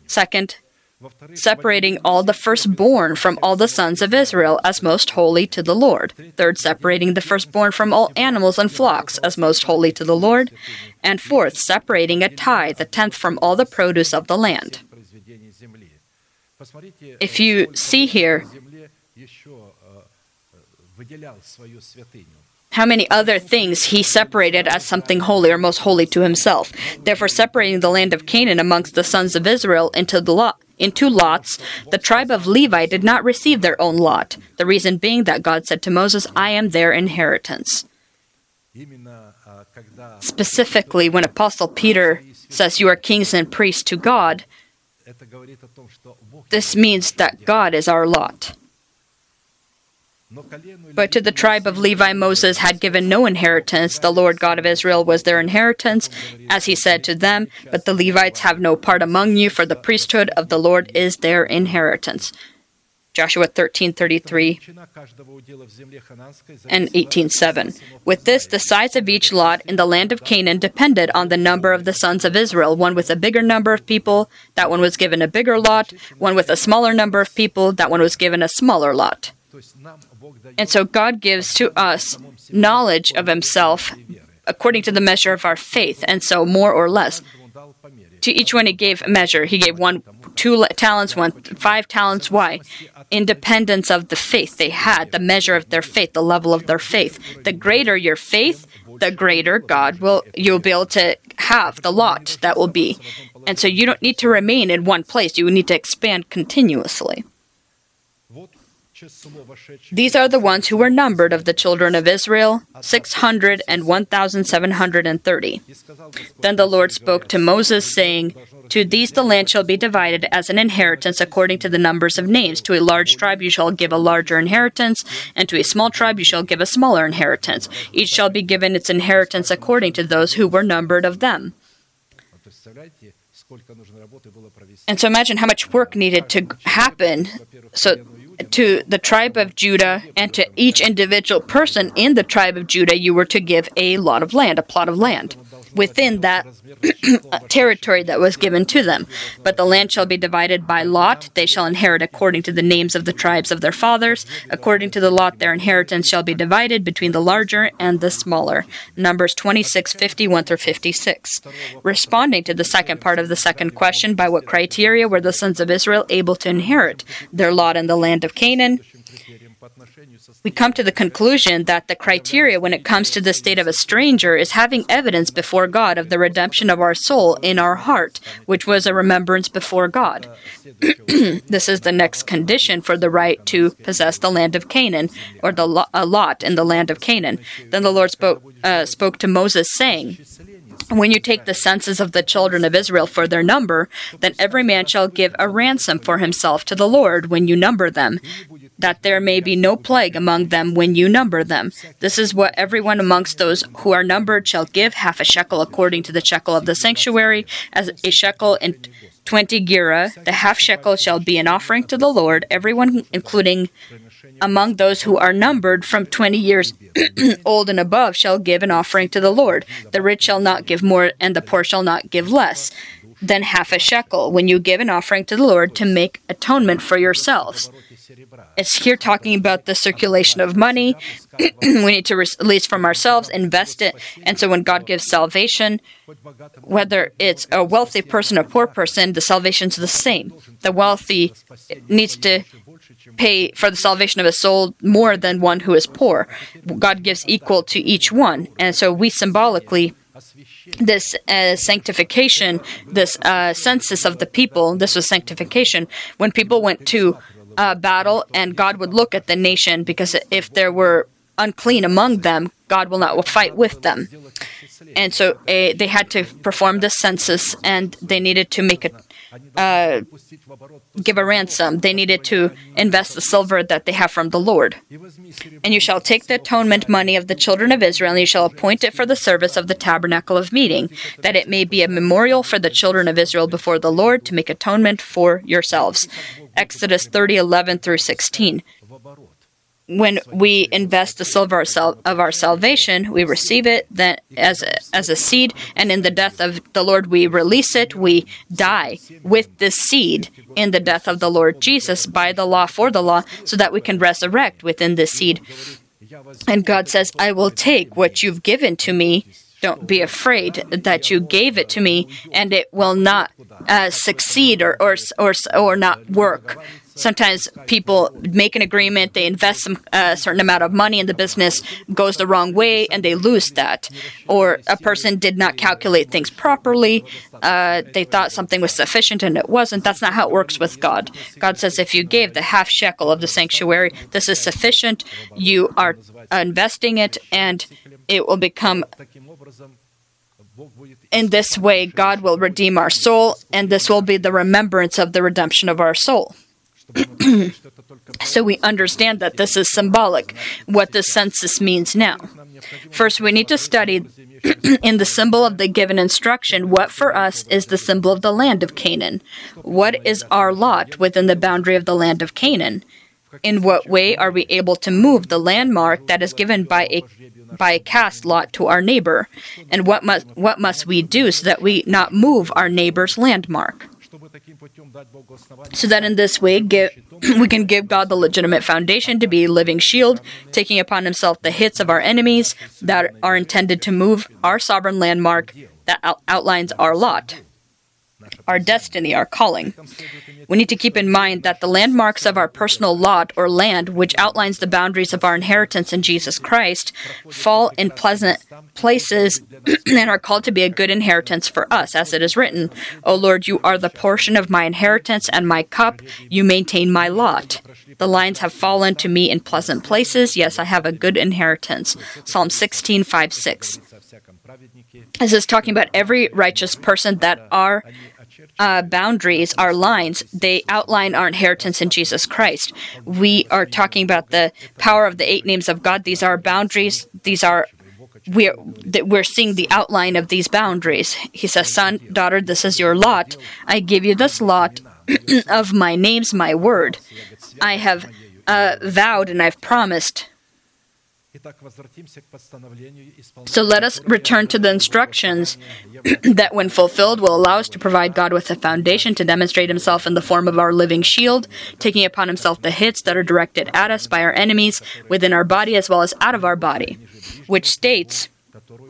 Second, separating all the firstborn from all the sons of Israel as most holy to the Lord. Third, separating the firstborn from all animals and flocks as most holy to the Lord. And fourth, separating a tithe, a tenth, from all the produce of the land. If you see here how many other things He separated as something holy or most holy to Himself. Therefore, separating the land of Canaan amongst the sons of Israel into the lot, into lots, the tribe of Levi did not receive their own lot, the reason being that God said to Moses, "I am their inheritance." Specifically, when Apostle Peter says, "You are kings and priests to God," this means that God is our lot. But to the tribe of Levi, Moses had given no inheritance. The Lord God of Israel was their inheritance, as He said to them, "But the Levites have no part among you, for the priesthood of the Lord is their inheritance." Joshua thirteen, thirty-three and eighteen, seven. With this, the size of each lot in the land of Canaan depended on the number of the sons of Israel. One with a bigger number of people, that one was given a bigger lot. One with a smaller number of people, that one was given a smaller lot. And so God gives to us knowledge of Himself according to the measure of our faith, and so more or less. To each one He gave a measure. He gave one two talents, one five talents. Why? Independence of the faith they had, the measure of their faith, the level of their faith. The greater your faith, the greater God will you'll be able to have, the lot that will be. And so you don't need to remain in one place. You need to expand continuously. These are the ones who were numbered of the children of Israel, six hundred and one thousand seven hundred thirty. Then the Lord spoke to Moses, saying, "To these the land shall be divided as an inheritance according to the numbers of names. To a large tribe you shall give a larger inheritance, and to a small tribe you shall give a smaller inheritance. Each shall be given its inheritance according to those who were numbered of them." And so imagine how much work needed to happen so to the tribe of Judah, and to each individual person in the tribe of Judah, you were to give a lot of land, a plot of land, within that territory that was given to them. But the land shall be divided by lot. They shall inherit according to the names of the tribes of their fathers. According to the lot, their inheritance shall be divided between the larger and the smaller. Numbers twenty-six, fifty-one through fifty-six. Responding to the second part of the second question, by what criteria were the sons of Israel able to inherit their lot in the land of Canaan? We come to the conclusion that the criteria when it comes to the state of a stranger is having evidence before God of the redemption of our soul in our heart, which was a remembrance before God. This is the next condition for the right to possess the land of Canaan, or the lo- a lot in the land of Canaan. Then the Lord spoke, uh, spoke to Moses, saying, "When you take the census of the children of Israel for their number, then every man shall give a ransom for himself to the Lord when you number them, that there may be no plague among them when you number them. This is what everyone amongst those who are numbered shall give, half a shekel according to the shekel of the sanctuary, as a shekel and twenty gerah. The half shekel shall be an offering to the Lord, everyone including among those who are numbered from twenty years old and above shall give an offering to the Lord. The rich shall not give more, and the poor shall not give less than half a shekel when you give an offering to the Lord to make atonement for yourselves." It's here talking about the circulation of money. We need to release from ourselves, invest it. And so when God gives salvation, whether it's a wealthy person or poor person, the salvation's the same. The wealthy needs to pay for the salvation of his soul more than one who is poor. God gives equal to each one. And so we symbolically, this uh, sanctification, this uh, census of the people, this was sanctification. When people went to Uh, battle, and God would look at the nation, because if there were unclean among them, God will not fight with them. And so uh, they had to perform the census, and they needed to make a uh, give a ransom. They needed to invest the silver that they have from the Lord. "And you shall take the atonement money of the children of Israel, and you shall appoint it for the service of the tabernacle of meeting, that it may be a memorial for the children of Israel before the Lord, to make atonement for yourselves." Exodus thirty, eleven through sixteen. When we invest the silver of our salvation, we receive it then as a, as a seed, and in the death of the Lord we release it. We die with this seed in the death of the Lord Jesus, by the law, for the law, so that we can resurrect within this seed. And God says, "I will take what you've given to me. Don't be afraid that you gave it to me, and it will not uh, succeed or, or or or not work." Sometimes people make an agreement, they invest some uh, certain amount of money, and the business goes the wrong way, and they lose that. Or a person did not calculate things properly. Uh, they thought something was sufficient, and it wasn't. That's not how it works with God. God says, if you gave the half shekel of the sanctuary, this is sufficient. You are investing it, and it will become. In this way, God will redeem our soul, and this will be the remembrance of the redemption of our soul. So we understand that this is symbolic, what the census means now. First, we need to study in the symbol of the given instruction what for us is the symbol of the land of Canaan. What is our lot within the boundary of the land of Canaan? In what way are we able to move the landmark that is given by a by a cast lot to our neighbor? And what must what must we do so that we not move our neighbor's landmark? So that in this way give, we can give God the legitimate foundation to be a living shield, taking upon himself the hits of our enemies that are intended to move our sovereign landmark that out- outlines our lot, our destiny, our calling. We need to keep in mind that the landmarks of our personal lot or land, which outlines the boundaries of our inheritance in Jesus Christ, fall in pleasant places and are called to be a good inheritance for us, as it is written, "O Lord, you are the portion of my inheritance and my cup, you maintain my lot. The lines have fallen to me in pleasant places, yes, I have a good inheritance." Psalm sixteen, five, six. This is talking about every righteous person that our uh, boundaries, our lines, they outline our inheritance in Jesus Christ. We are talking about the power of the eight names of God. These are boundaries. These are we're we're seeing the outline of these boundaries. He says, "Son, daughter, this is your lot. I give you this lot of my names, my word. I have uh, vowed and I've promised." So let us return to the instructions that, when fulfilled, will allow us to provide God with a foundation to demonstrate himself in the form of our living shield, taking upon himself the hits that are directed at us by our enemies within our body as well as out of our body, which states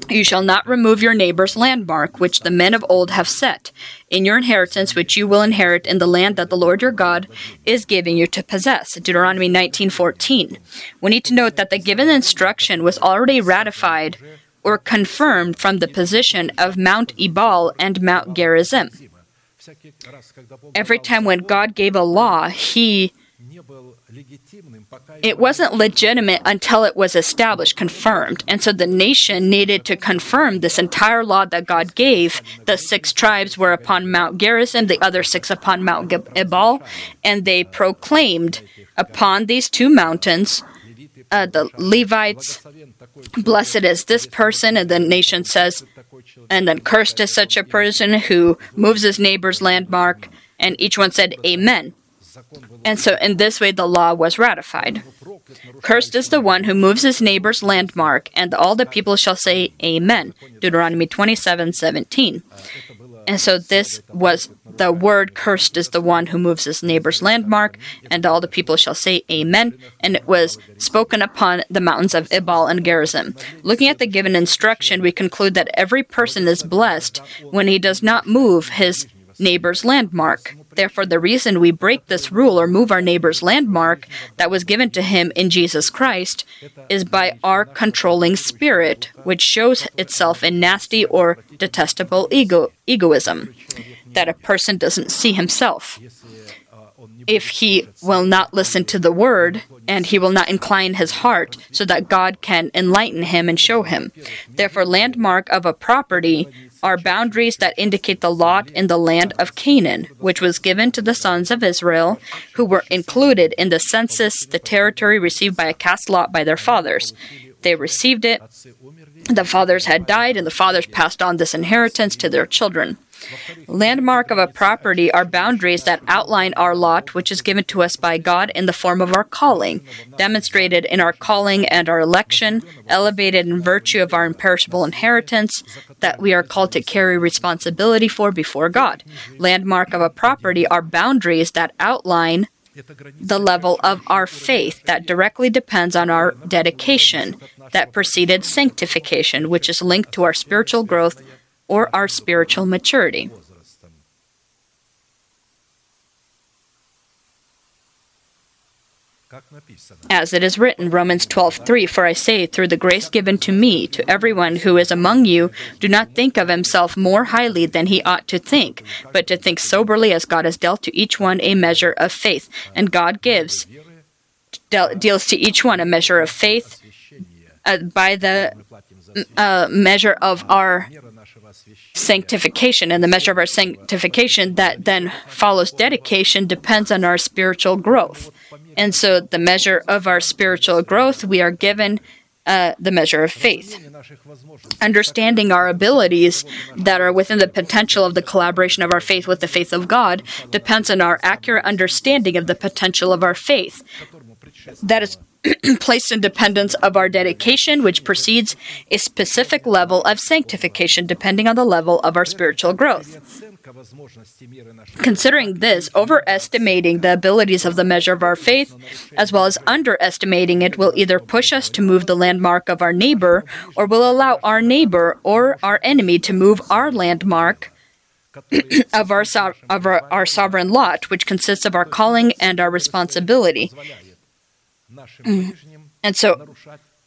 You shall not remove your neighbor's landmark, which the men of old have set, in your inheritance which you will inherit in the land that the Lord your God is giving you to possess. Deuteronomy nineteen fourteen. We need to note that the given instruction was already ratified or confirmed from the position of Mount Ebal and Mount Gerizim. Every time when God gave a law, he it wasn't legitimate until it was established, confirmed. And so the nation needed to confirm this entire law that God gave. The six tribes were upon Mount Gerizim, the other six upon Mount Ebal, and they proclaimed upon these two mountains, uh, the Levites, blessed is this person, and the nation says, and then cursed is such a person who moves his neighbor's landmark, and each one said, Amen. And so in this way the law was ratified. Cursed is the one who moves his neighbor's landmark, and all the people shall say, Amen. Deuteronomy twenty-seven seventeen. And so this was the word, cursed is the one who moves his neighbor's landmark, and all the people shall say, Amen. And it was spoken upon the mountains of Ebal and Gerizim. Looking at the given instruction, we conclude that every person is blessed when he does not move his neighbor's landmark. Therefore, the reason we break this rule or move our neighbor's landmark that was given to him in Jesus Christ is by our controlling spirit, which shows itself in nasty or detestable ego, egoism, that a person doesn't see himself. If he will not listen to the word, and he will not incline his heart so that God can enlighten him and show him. Therefore, landmark of a property are boundaries that indicate the lot in the land of Canaan, which was given to the sons of Israel, who were included in the census, the territory received by a cast lot by their fathers. They received it, the fathers had died, and the fathers passed on this inheritance to their children. Landmark of a property are boundaries that outline our lot, which is given to us by God in the form of our calling, demonstrated in our calling and our election, elevated in virtue of our imperishable inheritance that we are called to carry responsibility for before God. Landmark of a property are boundaries that outline the level of our faith that directly depends on our dedication that preceded sanctification, which is linked to our spiritual growth or our spiritual maturity. As it is written, Romans twelve three, for I say, through the grace given to me, to everyone who is among you, do not think of himself more highly than he ought to think, but to think soberly as God has dealt to each one a measure of faith. And God gives, de- deals to each one a measure of faith uh, by the uh, measure of our sanctification, and the measure of our sanctification that then follows dedication depends on our spiritual growth. And so the measure of our spiritual growth, we are given uh, the measure of faith. Understanding our abilities that are within the potential of the collaboration of our faith with the faith of God depends on our accurate understanding of the potential of our faith. That is placed in dependence of our dedication, which precedes a specific level of sanctification depending on the level of our spiritual growth. Considering this, overestimating the abilities of the measure of our faith, as well as underestimating it, will either push us to move the landmark of our neighbor, or will allow our neighbor or our enemy to move our landmark of our so- of our, our sovereign lot, which consists of our calling and our responsibility. Mm. And so,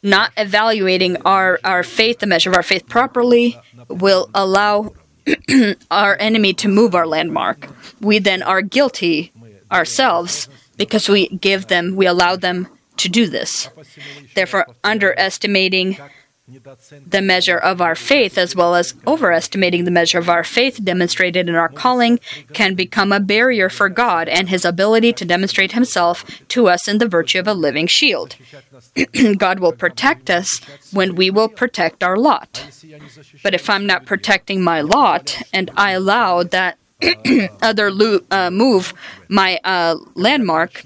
not evaluating our, our faith, the measure of our faith properly, will allow our enemy to move our landmark. We then are guilty ourselves because we give them, we allow them to do this. Therefore, underestimating the measure of our faith, as well as overestimating the measure of our faith demonstrated in our calling, can become a barrier for God and His ability to demonstrate Himself to us in the virtue of a living shield. God will protect us when we will protect our lot. But if I'm not protecting my lot, and I allow that other lo- uh, move my uh, landmark,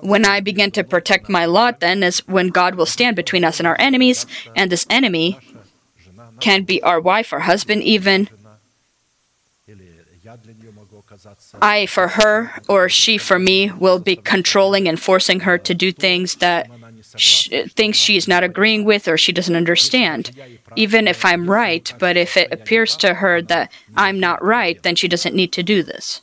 when I begin to protect my lot, then is when God will stand between us and our enemies, and this enemy can be our wife or husband even, I for her or she for me will be controlling and forcing her to do things that she thinks she's not agreeing with or she doesn't understand. even if I'm right, but if it appears to her that I'm not right, then she doesn't need to do this.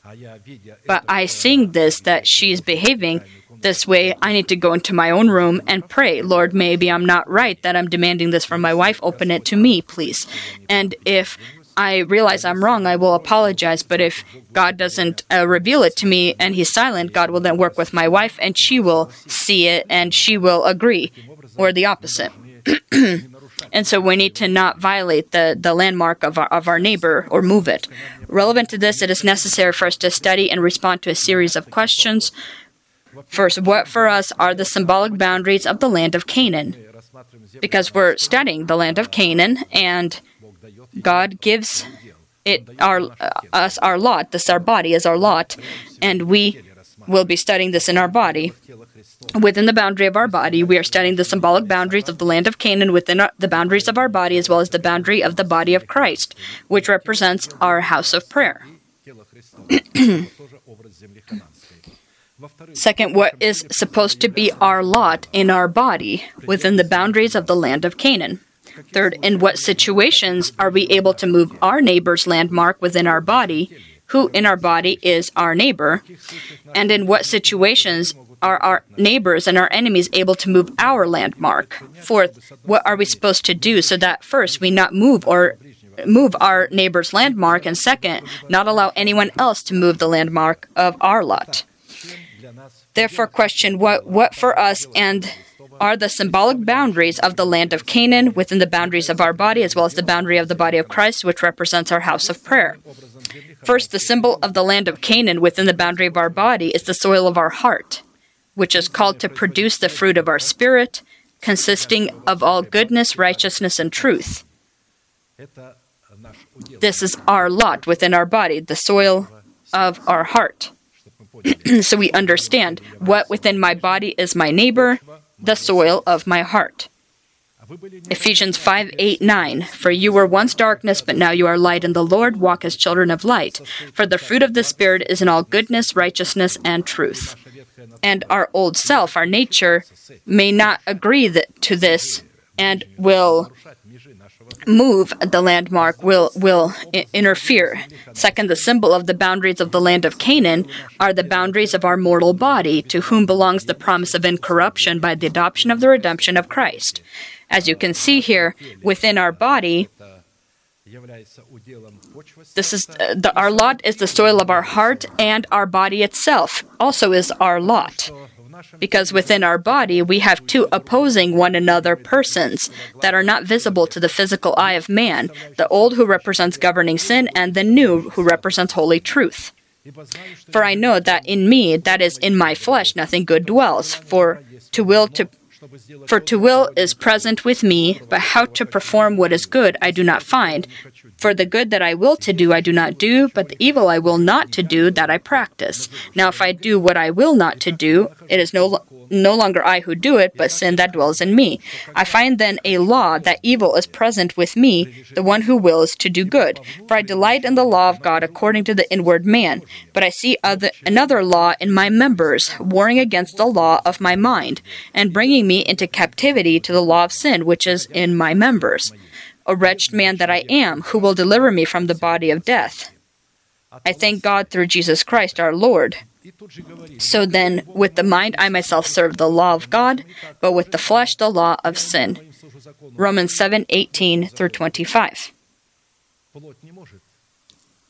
But I seeing this, that she is behaving this way, I need to go into my own room and pray, Lord, maybe I'm not right that I'm demanding this from my wife. Open it to me, please. And if I realize I'm wrong, I will apologize. But if God doesn't uh, reveal it to me and He's silent, God will then work with my wife and she will see it and she will agree, or the opposite. And so we need to not violate the, the landmark of our, of our neighbor or move it. Relevant to this, it is necessary for us to study and respond to a series of questions. First, what for us are the symbolic boundaries of the land of Canaan? Because we're studying the land of Canaan, and God gives it our uh, us our lot. This our body is our lot, and we will be studying this in our body. Within the boundary of our body, we are studying the symbolic boundaries of the land of Canaan within our, the boundaries of our body, as well as the boundary of the body of Christ, which represents our house of prayer. Second, what is supposed to be our lot in our body within the boundaries of the land of Canaan? Third, in what situations are we able to move our neighbor's landmark within our body? Who in our body is our neighbor? And in what situations are our neighbors and our enemies able to move our landmark? Fourth, what are we supposed to do so that, first, we not move or move our neighbor's landmark, and second, not allow anyone else to move the landmark of our lot? Therefore, question what what for us and are the symbolic boundaries of the land of Canaan within the boundaries of our body, as well as the boundary of the body of Christ, which represents our house of prayer. First, the symbol of the land of Canaan within the boundary of our body is the soil of our heart, which is called to produce the fruit of our spirit, consisting of all goodness, righteousness, and truth. This is our lot within our body, the soil of our heart. So we understand what within my body is my neighbor, the soil of my heart. Ephesians five, eight, nine. For you were once darkness, but now you are light in the Lord. Walk as children of light. For the fruit of the Spirit is in all goodness, righteousness, and truth. And our old self, our nature, may not agree that, to this and will move the landmark, will, will i- interfere. Second, the symbol of the boundaries of the land of Canaan are the boundaries of our mortal body, to whom belongs the promise of incorruption by the adoption of the redemption of Christ. As you can see here, within our body, this is uh, the, our lot is the soil of our heart, and our body itself also is our lot. Because within our body, we have two opposing one another persons that are not visible to the physical eye of man, the old who represents governing sin and the new who represents holy truth. For I know that in me, that is in my flesh, nothing good dwells, for to will to For to will is present with me, but how to perform what is good I do not find. For the good that I will to do I do not do, but the evil I will not to do that I practice. Now if I do what I will not to do, it is no, no longer I who do it, but sin that dwells in me. I find then a law that evil is present with me, the one who wills to do good. For I delight in the law of God according to the inward man. But I see other, another law in my members, warring against the law of my mind, and bringing me into captivity to the law of sin which is in my members. A wretched man that I am, who will deliver me from the body of death? I thank God through Jesus Christ our Lord. So then, with the mind I myself serve the law of God, but with the flesh the law of sin. Romans seven, eighteen through twenty-five.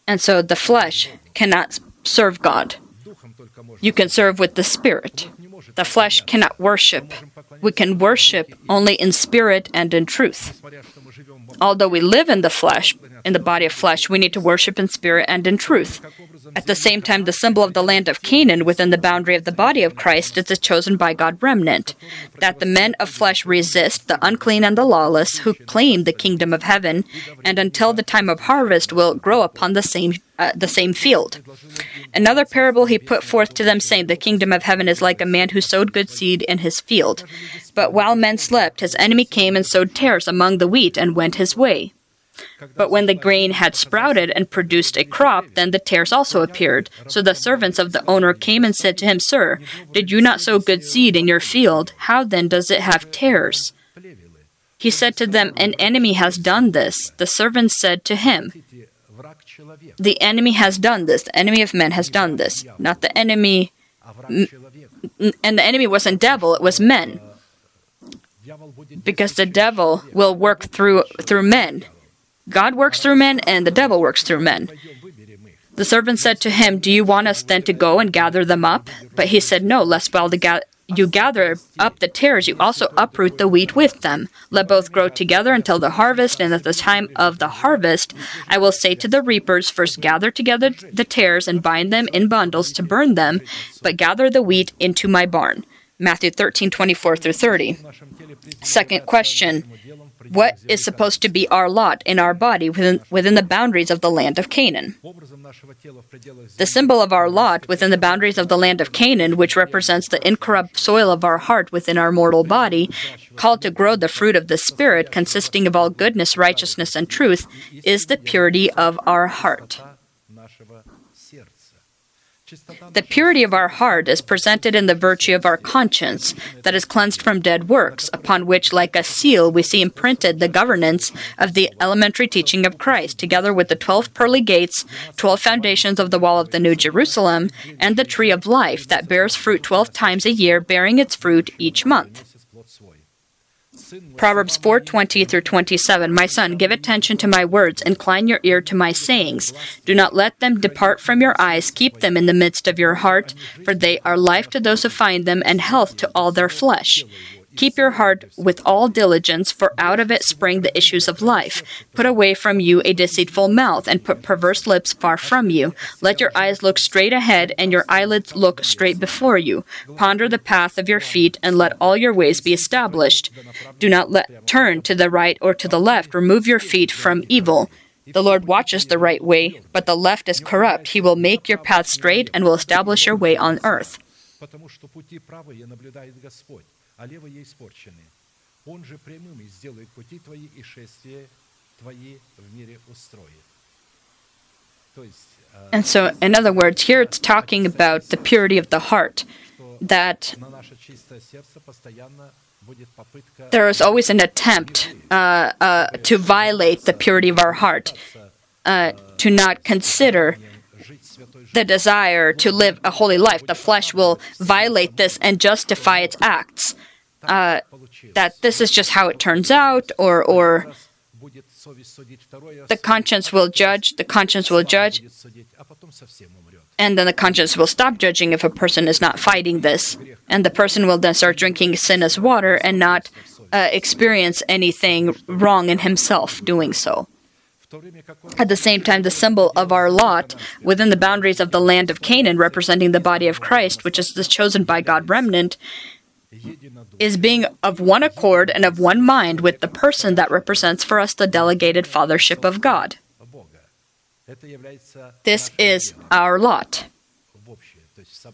And so the flesh cannot serve God. You can serve with the Spirit. The flesh cannot worship. We can worship only in spirit and in truth. Although we live in the flesh, in the body of flesh, we need to worship in spirit and in truth. At the same time, the symbol of the land of Canaan within the boundary of the body of Christ is the chosen by God remnant, that the men of flesh resist the unclean and the lawless who claim the kingdom of heaven, and until the time of harvest will grow upon the same Uh, the same field. Another parable he put forth to them, saying, the kingdom of heaven is like a man who sowed good seed in his field. But while men slept, his enemy came and sowed tares among the wheat and went his way. But when the grain had sprouted and produced a crop, then the tares also appeared. So the servants of the owner came and said to him, Sir, did you not sow good seed in your field? How then does it have tares? He said to them, "An enemy has done this." The servants said to him, "The enemy has done this. The enemy of man has done this." Not the enemy, and the enemy wasn't devil, it was men. Because the devil will work through, through men. God works through men and the devil works through men. The servant said to him, "Do you want us then to go and gather them up?" But he said, "No, lest while the ga- you gather up the tares, you also uproot the wheat with them. Let both grow together until the harvest, and at the time of the harvest, I will say to the reapers, first gather together the tares and bind them in bundles to burn them, but gather the wheat into my barn." Matthew thirteen, twenty-four through thirty. Second question. What is supposed to be our lot in our body within, within the boundaries of the land of Canaan? The symbol of our lot within the boundaries of the land of Canaan, which represents the incorrupt soil of our heart within our mortal body, called to grow the fruit of the Spirit, consisting of all goodness, righteousness, and truth, is the purity of our heart. The purity of our heart is presented in the virtue of our conscience, that is cleansed from dead works, upon which, like a seal, we see imprinted the governance of the elementary teaching of Christ, together with the twelve pearly gates, twelve foundations of the wall of the New Jerusalem, and the tree of life that bears fruit twelve times a year, bearing its fruit each month. Proverbs four, twenty through twenty-seven. My son, give attention to my words, incline your ear to my sayings. Do not let them depart from your eyes, keep them in the midst of your heart, for they are life to those who find them and health to all their flesh. Keep your heart with all diligence, for out of it spring the issues of life. Put away from you a deceitful mouth, and put perverse lips far from you. Let your eyes look straight ahead, and your eyelids look straight before you. Ponder the path of your feet, and let all your ways be established. Do not let, turn to the right or to the left. Remove your feet from evil. The Lord watches the right way, but the left is corrupt. He will make your path straight and will establish your way on earth. And so, in other words, here it's talking about the purity of the heart, that there is always an attempt uh, uh, to violate the purity of our heart, uh, to not consider the desire to live a holy life. The flesh will violate this and justify its acts. Uh, that this is just how it turns out, or or the conscience will judge, the conscience will judge, and then the conscience will stop judging if a person is not fighting this. And the person will then start drinking sin as water and not uh, experience anything wrong in himself doing so. At the same time, the symbol of our lot within the boundaries of the land of Canaan, representing the body of Christ, which is the chosen by God remnant, is being of one accord and of one mind with the person that represents for us the delegated fathership of God. This is our lot.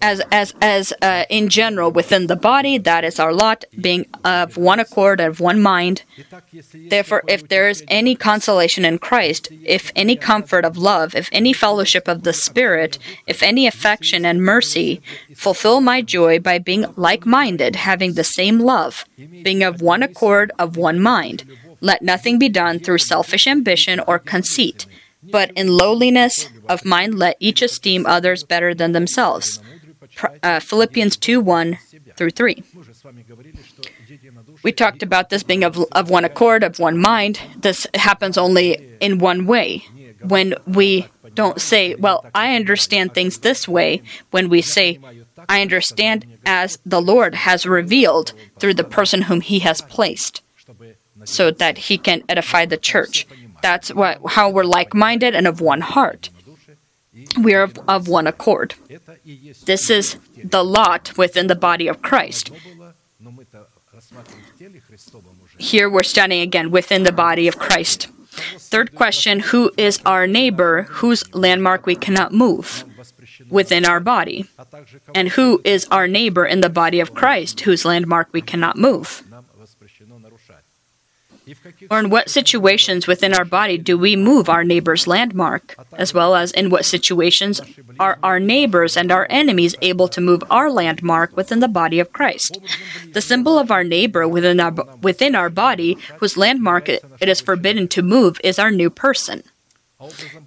As, as, as uh, in general, within the body, that is our lot, being of one accord and of one mind. Therefore, if there is any consolation in Christ, if any comfort of love, if any fellowship of the Spirit, if any affection and mercy, fulfill my joy by being like-minded, having the same love, being of one accord, of one mind. Let nothing be done through selfish ambition or conceit, but in lowliness of mind let each esteem others better than themselves. Uh, Philippians two, one through three. We talked about this being of, of one accord, of one mind. This happens only in one way. When we don't say, well, I understand things this way, when we say, I understand as the Lord has revealed through the person whom He has placed, so that He can edify the church. That's what, how we're like-minded and of one heart. We are of, of one accord. This is the lot within the body of Christ. Here we're standing again within the body of Christ. Third question, who is our neighbor whose landmark we cannot move within our body? And who is our neighbor in the body of Christ whose landmark we cannot move? Or in what situations within our body do we move our neighbor's landmark? As well as in what situations are our neighbors and our enemies able to move our landmark within the body of Christ? The symbol of our neighbor within our, within our body, whose landmark it is forbidden to move, is our new person.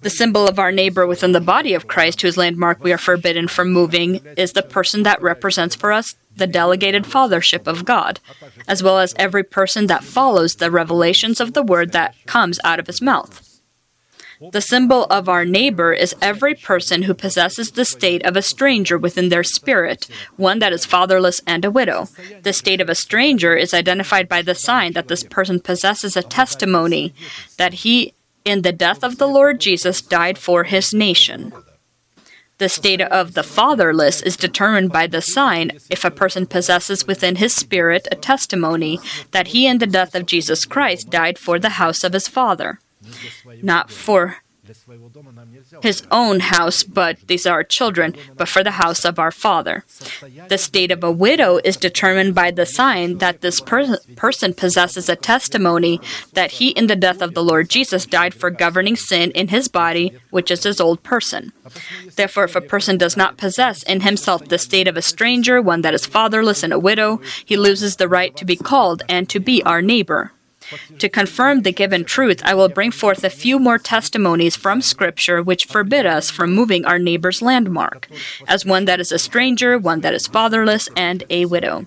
The symbol of our neighbor within the body of Christ, whose landmark we are forbidden from moving, is the person that represents for us the delegated fathership of God, as well as every person that follows the revelations of the word that comes out of his mouth. The symbol of our neighbor is every person who possesses the state of a stranger within their spirit, one that is fatherless and a widow. The state of a stranger is identified by the sign that this person possesses a testimony that he in the death of the Lord Jesus died for his nation. The state of the fatherless is determined by the sign if a person possesses within his spirit a testimony that he in the death of Jesus Christ died for the house of his father. Not for his own house, but these are children, but for the house of our father. The state of a widow is determined by the sign that this per person possesses a testimony that he in the death of the Lord Jesus died for governing sin in his body, which is his old person. Therefore, if a person does not possess in himself the state of a stranger, one that is fatherless and a widow, he loses the right to be called and to be our neighbor. To confirm the given truth, I will bring forth a few more testimonies from Scripture which forbid us from moving our neighbor's landmark, as one that is a stranger, one that is fatherless, and a widow.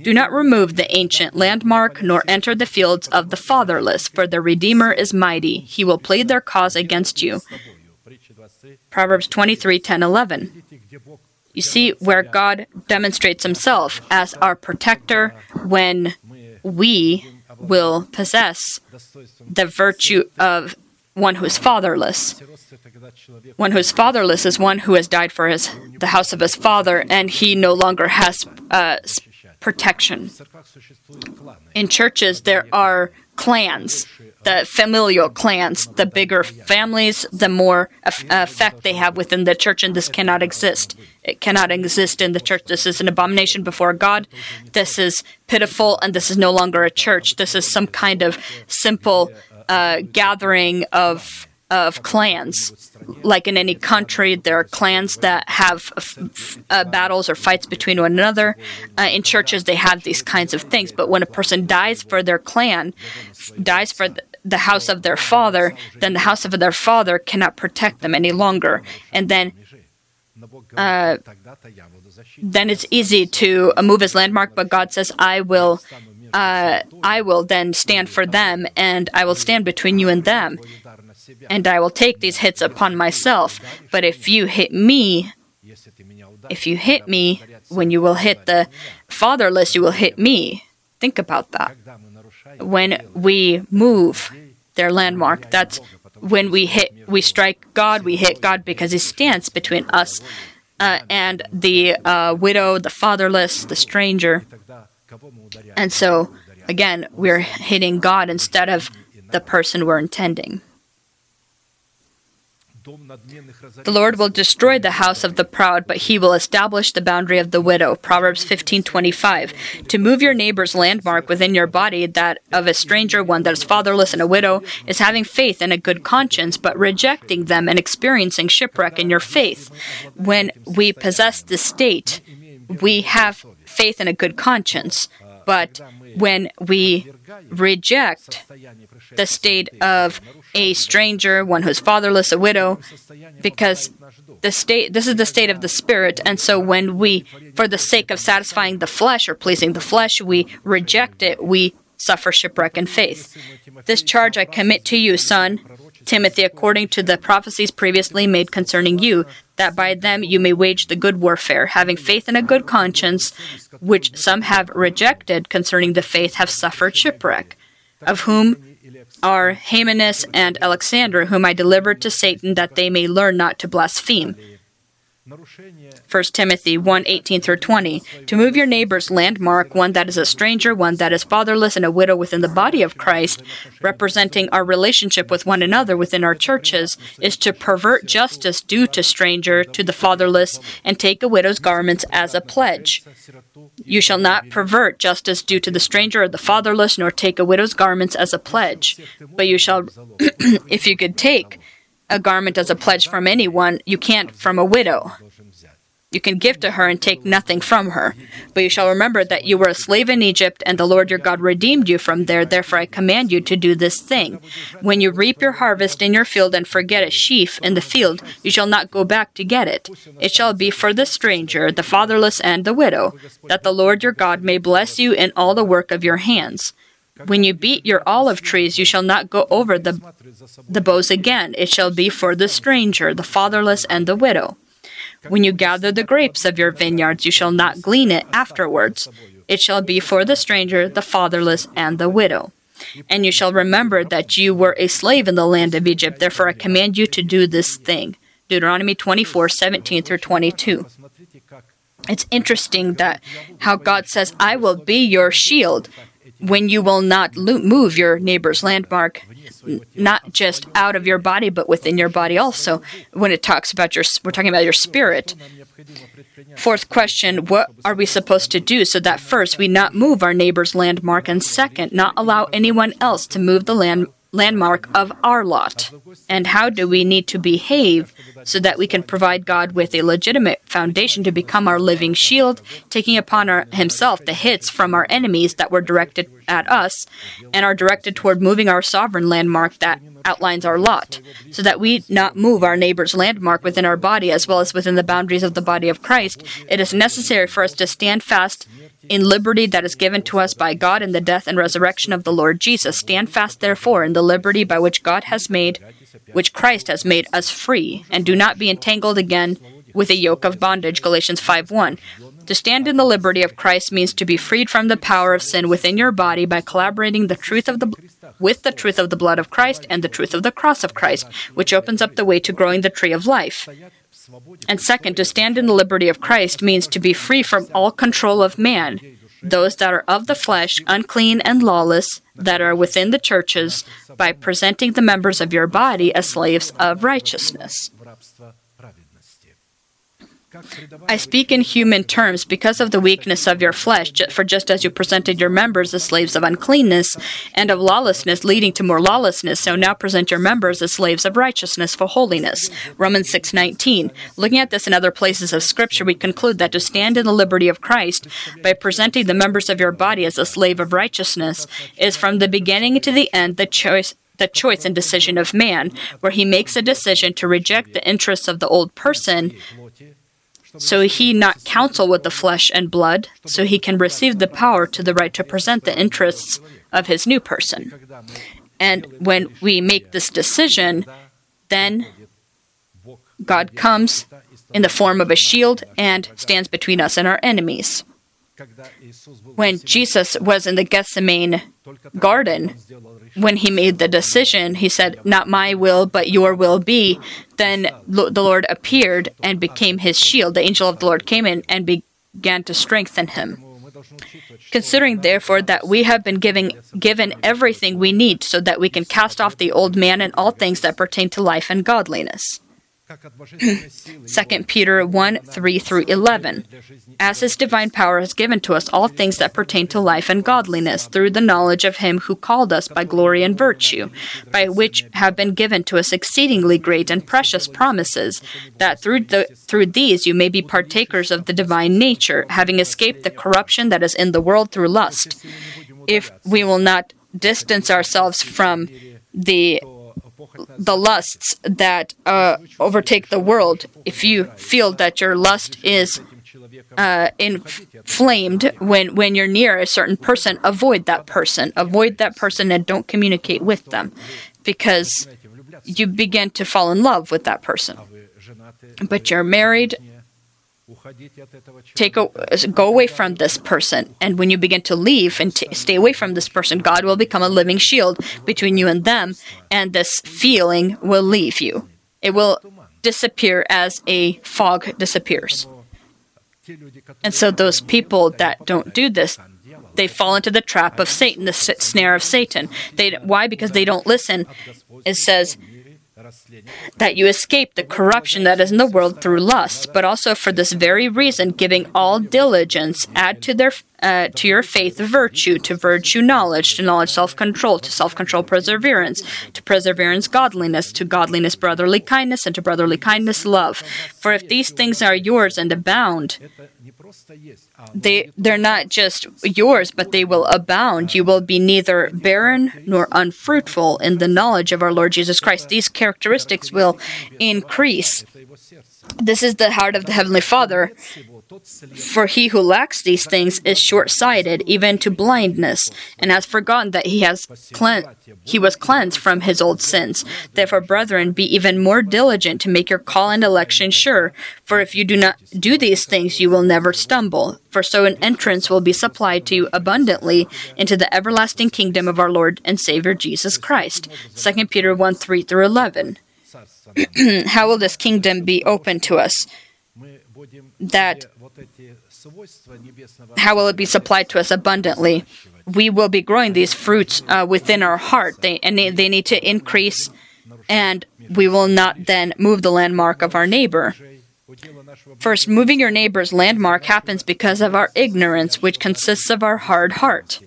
Do not remove the ancient landmark, nor enter the fields of the fatherless, for the Redeemer is mighty. He will plead their cause against you. Proverbs twenty-three, ten, eleven. You see where God demonstrates himself as our protector when we will possess the virtue of one who is fatherless. One who is fatherless is one who has died for his, the house of his father, and he no longer has uh, protection. In churches, there are clans, the familial clans. The bigger families, the more af effect they have within the church, and this cannot exist. It cannot exist in the church. This is an abomination before God. This is pitiful, and this is no longer a church. This is some kind of simple uh, gathering of of clans. Like in any country, there are clans that have f f uh, battles or fights between one another. Uh, in churches, they have these kinds of things. But when a person dies for their clan, dies for the the house of their father, then the house of their father cannot protect them any longer. And then Uh, then it's easy to move his landmark, but God says, I will uh, I will then stand for them, and I will stand between you and them, and I will take these hits upon myself. But if you hit me, if you hit me, when you will hit the fatherless, you will hit me. Think about that. When we move their landmark, that's when we hit, we strike God, we hit God because He stands between us uh, and the uh, widow, the fatherless, the stranger. And so, again, we're hitting God instead of the person we're intending. The Lord will destroy the house of the proud, but He will establish the boundary of the widow. Proverbs fifteen, twenty-five. To move your neighbor's landmark within your body, that of a stranger, one that is fatherless and a widow, is having faith and a good conscience, but rejecting them and experiencing shipwreck in your faith. When we possess this state, we have faith and a good conscience, but when we reject the state of a stranger, one who's fatherless, a widow, because the state, this is the state of the spirit, and so when we, for the sake of satisfying the flesh or pleasing the flesh, we reject it, we suffer shipwreck in faith. This charge I commit to you, son Timothy, according to the prophecies previously made concerning you, that by them you may wage the good warfare, having faith and a good conscience, which some have rejected concerning the faith, have suffered shipwreck, of whom are Hymenaeus and Alexander, whom I delivered to Satan, that they may learn not to blaspheme. First Timothy one, eighteen through twenty. To move your neighbor's landmark, one that is a stranger, one that is fatherless and a widow within the body of Christ, representing our relationship with one another within our churches, is to pervert justice due to stranger, to the fatherless, and take a widow's garments as a pledge. You shall not pervert justice due to the stranger or the fatherless, nor take a widow's garments as a pledge. But you shall, if you could take a garment as a pledge from anyone, you can't from a widow. You can give to her and take nothing from her. But you shall remember that you were a slave in Egypt, and the Lord your God redeemed you from there. Therefore I command you to do this thing. When you reap your harvest in your field and forget a sheaf in the field, you shall not go back to get it. It shall be for the stranger, the fatherless, and the widow, that the Lord your God may bless you in all the work of your hands. When you beat your olive trees, you shall not go over the, the boughs again. It shall be for the stranger, the fatherless, and the widow. When you gather the grapes of your vineyards, you shall not glean it afterwards. It shall be for the stranger, the fatherless, and the widow. And you shall remember that you were a slave in the land of Egypt. Therefore I command you to do this thing. Deuteronomy twenty-four, seventeen through twenty-two. It's interesting that how God says, I will be your shield when you will not move your neighbor's landmark, not just out of your body, but within your body also. When it talks about your, we're talking about your spirit. Fourth question, what are we supposed to do so that first, we not move our neighbor's landmark, and second, not allow anyone else to move the land, landmark of our lot? And how do we need to behave so that we can provide God with a legitimate foundation to become our living shield, taking upon our, himself the hits from our enemies that were directed at us and are directed toward moving our sovereign landmark that outlines our lot, so that we not move our neighbor's landmark within our body as well as within the boundaries of the body of Christ? It is necessary for us to stand fast in liberty that is given to us by God in the death and resurrection of the Lord Jesus. Stand fast, therefore, in the liberty by which God has made, which Christ has made us free, and do not be entangled again with a yoke of bondage. Galatians five one. To stand in the liberty of Christ means to be freed from the power of sin within your body by collaborating the truth of the, with the truth of the blood of Christ and the truth of the cross of Christ, which opens up the way to growing the tree of life. And second, to stand in the liberty of Christ means to be free from all control of man, those that are of the flesh, unclean and lawless, that are within the churches, by presenting the members of your body as slaves of righteousness. I speak in human terms because of the weakness of your flesh, for just as you presented your members as slaves of uncleanness and of lawlessness, leading to more lawlessness, so now present your members as slaves of righteousness for holiness. Romans six nineteen. Looking at this in other places of Scripture, we conclude that to stand in the liberty of Christ by presenting the members of your body as a slave of righteousness is from the beginning to the end the choice the choice and decision of man, where he makes a decision to reject the interests of the old person, so he not counsel with the flesh and blood, so he can receive the power to the right to present the interests of his new person. And when we make this decision, then God comes in the form of a shield and stands between us and our enemies. When Jesus was in the Gethsemane garden, when he made the decision, he said, "Not my will, but your will be." Then the Lord appeared and became his shield. The angel of the Lord came in and began to strengthen him. Considering, therefore, that we have been giving, given everything we need so that we can cast off the old man and all things that pertain to life and godliness. Second Peter one, three through eleven. As his divine power has given to us all things that pertain to life and godliness, through the knowledge of him who called us by glory and virtue, by which have been given to us exceedingly great and precious promises, that through, the, through these you may be partakers of the divine nature, having escaped the corruption that is in the world through lust. If we will not distance ourselves from the the lusts that uh, overtake the world, if you feel that your lust is uh, inflamed when, when you're near a certain person, avoid that person. Avoid that person and don't communicate with them, because you begin to fall in love with that person. But you're married, Take a, go away from this person, and when you begin to leave and t stay away from this person, God will become a living shield between you and them, and this feeling will leave you. It will disappear as a fog disappears. And so those people that don't do this, they fall into the trap of Satan, the snare of Satan. They, why? Because they don't listen. It says, that you escape the corruption that is in the world through lust, but also for this very reason, giving all diligence, add to their uh, to your faith virtue, to virtue knowledge, to knowledge self-control, to self-control perseverance, to perseverance godliness, to godliness brotherly kindness, and to brotherly kindness love. For if these things are yours and abound, They, they're not just yours, but they will abound. You will be neither barren nor unfruitful in the knowledge of our Lord Jesus Christ. These characteristics will increase. This is the heart of the Heavenly Father. For he who lacks these things is short-sighted, even to blindness, and has forgotten that he has cle- he was cleansed from his old sins. Therefore, brethren, be even more diligent to make your call and election sure. For if you do not do these things, you will never stumble. For so an entrance will be supplied to you abundantly into the everlasting kingdom of our Lord and Savior Jesus Christ. Second Peter one, three through eleven. How will this kingdom be open to us? That how will it be supplied to us abundantly? We will be growing these fruits uh, within our heart. They, and they, they need to increase, and we will not then move the landmark of our neighbor. First, moving your neighbor's landmark happens because of our ignorance, which consists of our hard heart.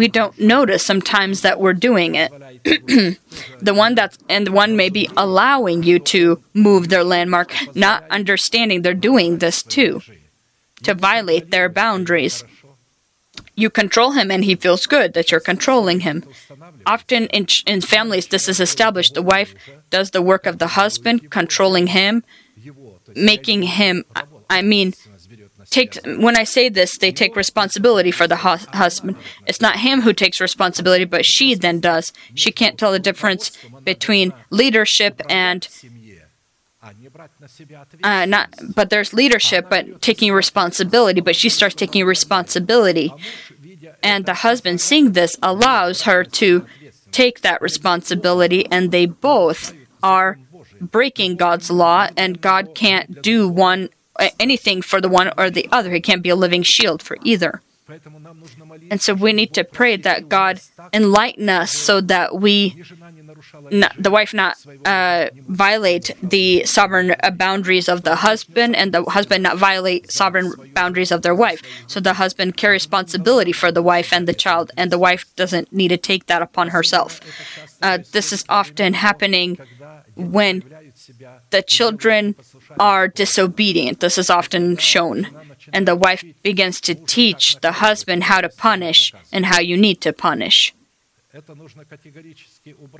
We don't notice sometimes that we're doing it. The one that's and the one may be allowing you to move their landmark, not understanding they're doing this too, to violate their boundaries. You control him, and he feels good that you're controlling him. Often in, in families, this is established. The wife does the work of the husband, controlling him, making him. I, I mean. Take, when I say this, they take responsibility for the hus- husband. It's not him who takes responsibility, but she then does. She can't tell the difference between leadership and uh, not. But there's leadership, but taking responsibility. But she starts taking responsibility, and the husband, seeing this, allows her to take that responsibility, and they both are breaking God's law, and God can't do one. Anything for the one or the other. He can't be a living shield for either. And so we need to pray that God enlighten us so that we, not, the wife not uh, violate the sovereign boundaries of the husband, and the husband not violate sovereign boundaries of their wife. So the husband carries responsibility for the wife and the child, and the wife doesn't need to take that upon herself. Uh, this is often happening when the children are disobedient. This is often shown. And the wife begins to teach the husband how to punish and how you need to punish.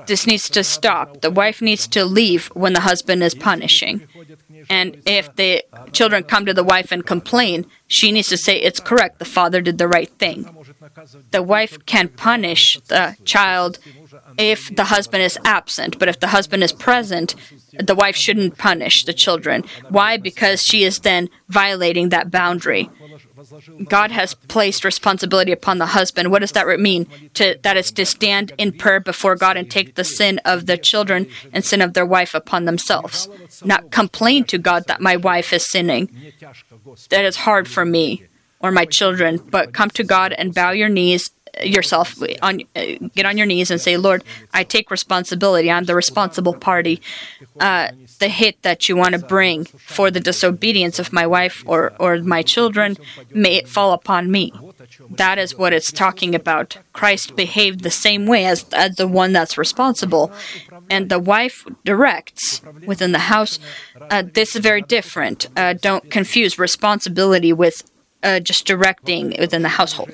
This needs to stop. The wife needs to leave when the husband is punishing. And if the children come to the wife and complain, she needs to say, it's correct, the father did the right thing. The wife can punish the child if the husband is absent, but if the husband is present, the wife shouldn't punish the children. Why? Because she is then violating that boundary. God has placed responsibility upon the husband. What does that mean? To, that is to stand in prayer before God and take the sin of the children and sin of their wife upon themselves. Not complain to God that my wife is sinning. That is hard for me or my children, but come to God and bow your knees yourself, on, get on your knees and say, Lord, I take responsibility. I'm the responsible party. Uh, the hit that you want to bring for the disobedience of my wife or, or my children, may it fall upon me. That is what it's talking about. Christ behaved the same way as, as the one that's responsible. And the wife directs within the house. Uh, this is very different. Uh, don't confuse responsibility with Uh, just directing within the household.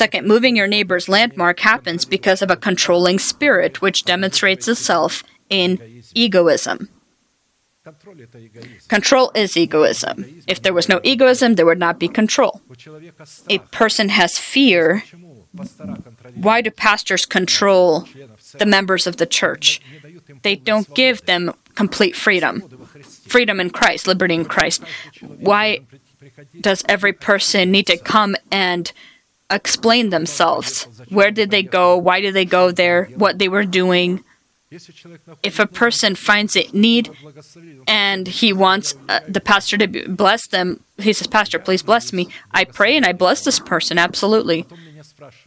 Second, moving your neighbor's landmark happens because of a controlling spirit which demonstrates itself in egoism. Control is egoism. If there was no egoism, there would not be control. A person has fear. Why do pastors control the members of the church? They don't give them complete freedom. Freedom in Christ, liberty in Christ. Why does every person need to come and explain themselves? Where did they go? Why did they go there? What they were doing? If a person finds it need and he wants uh, the pastor to bless them, he says, Pastor, please bless me. I pray and I bless this person, absolutely.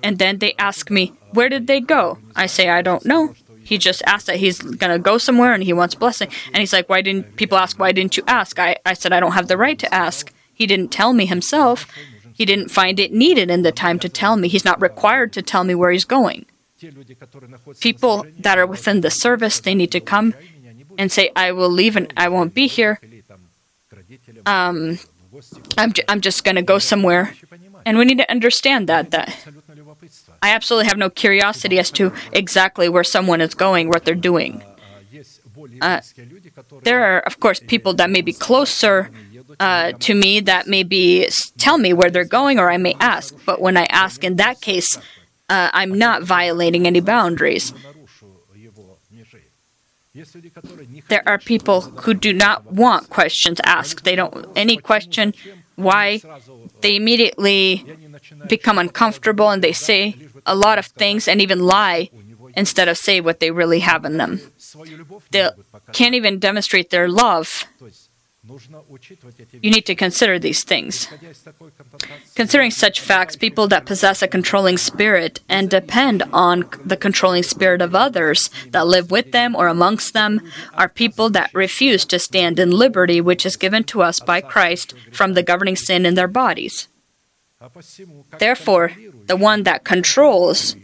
And then they ask me, where did they go? I say, I don't know. He just asked that he's going to go somewhere and he wants blessing. And he's like, why didn't people ask, why didn't you ask? I, I said, I don't have the right to ask. He didn't tell me himself. He didn't find it needed in the time to tell me. He's not required to tell me where he's going. People that are within the service, they need to come and say, I will leave and I won't be here. Um, I'm, ju- I'm just going to go somewhere. And we need to understand that, that I absolutely have no curiosity as to exactly where someone is going, what they're doing. Uh, there are, of course, people that may be closer uh, to me that may be tell me where they're going, or I may ask. But when I ask, in that case, uh, I'm not violating any boundaries. There are people who do not want questions asked. They don't any question why they immediately become uncomfortable and they say a lot of things and even lie instead of say what they really have in them. They can't even demonstrate their love. You need to consider these things. Considering such facts, people that possess a controlling spirit and depend on the controlling spirit of others that live with them or amongst them are people that refuse to stand in liberty which is given to us by Christ from the governing sin in their bodies. Therefore, the one that controls,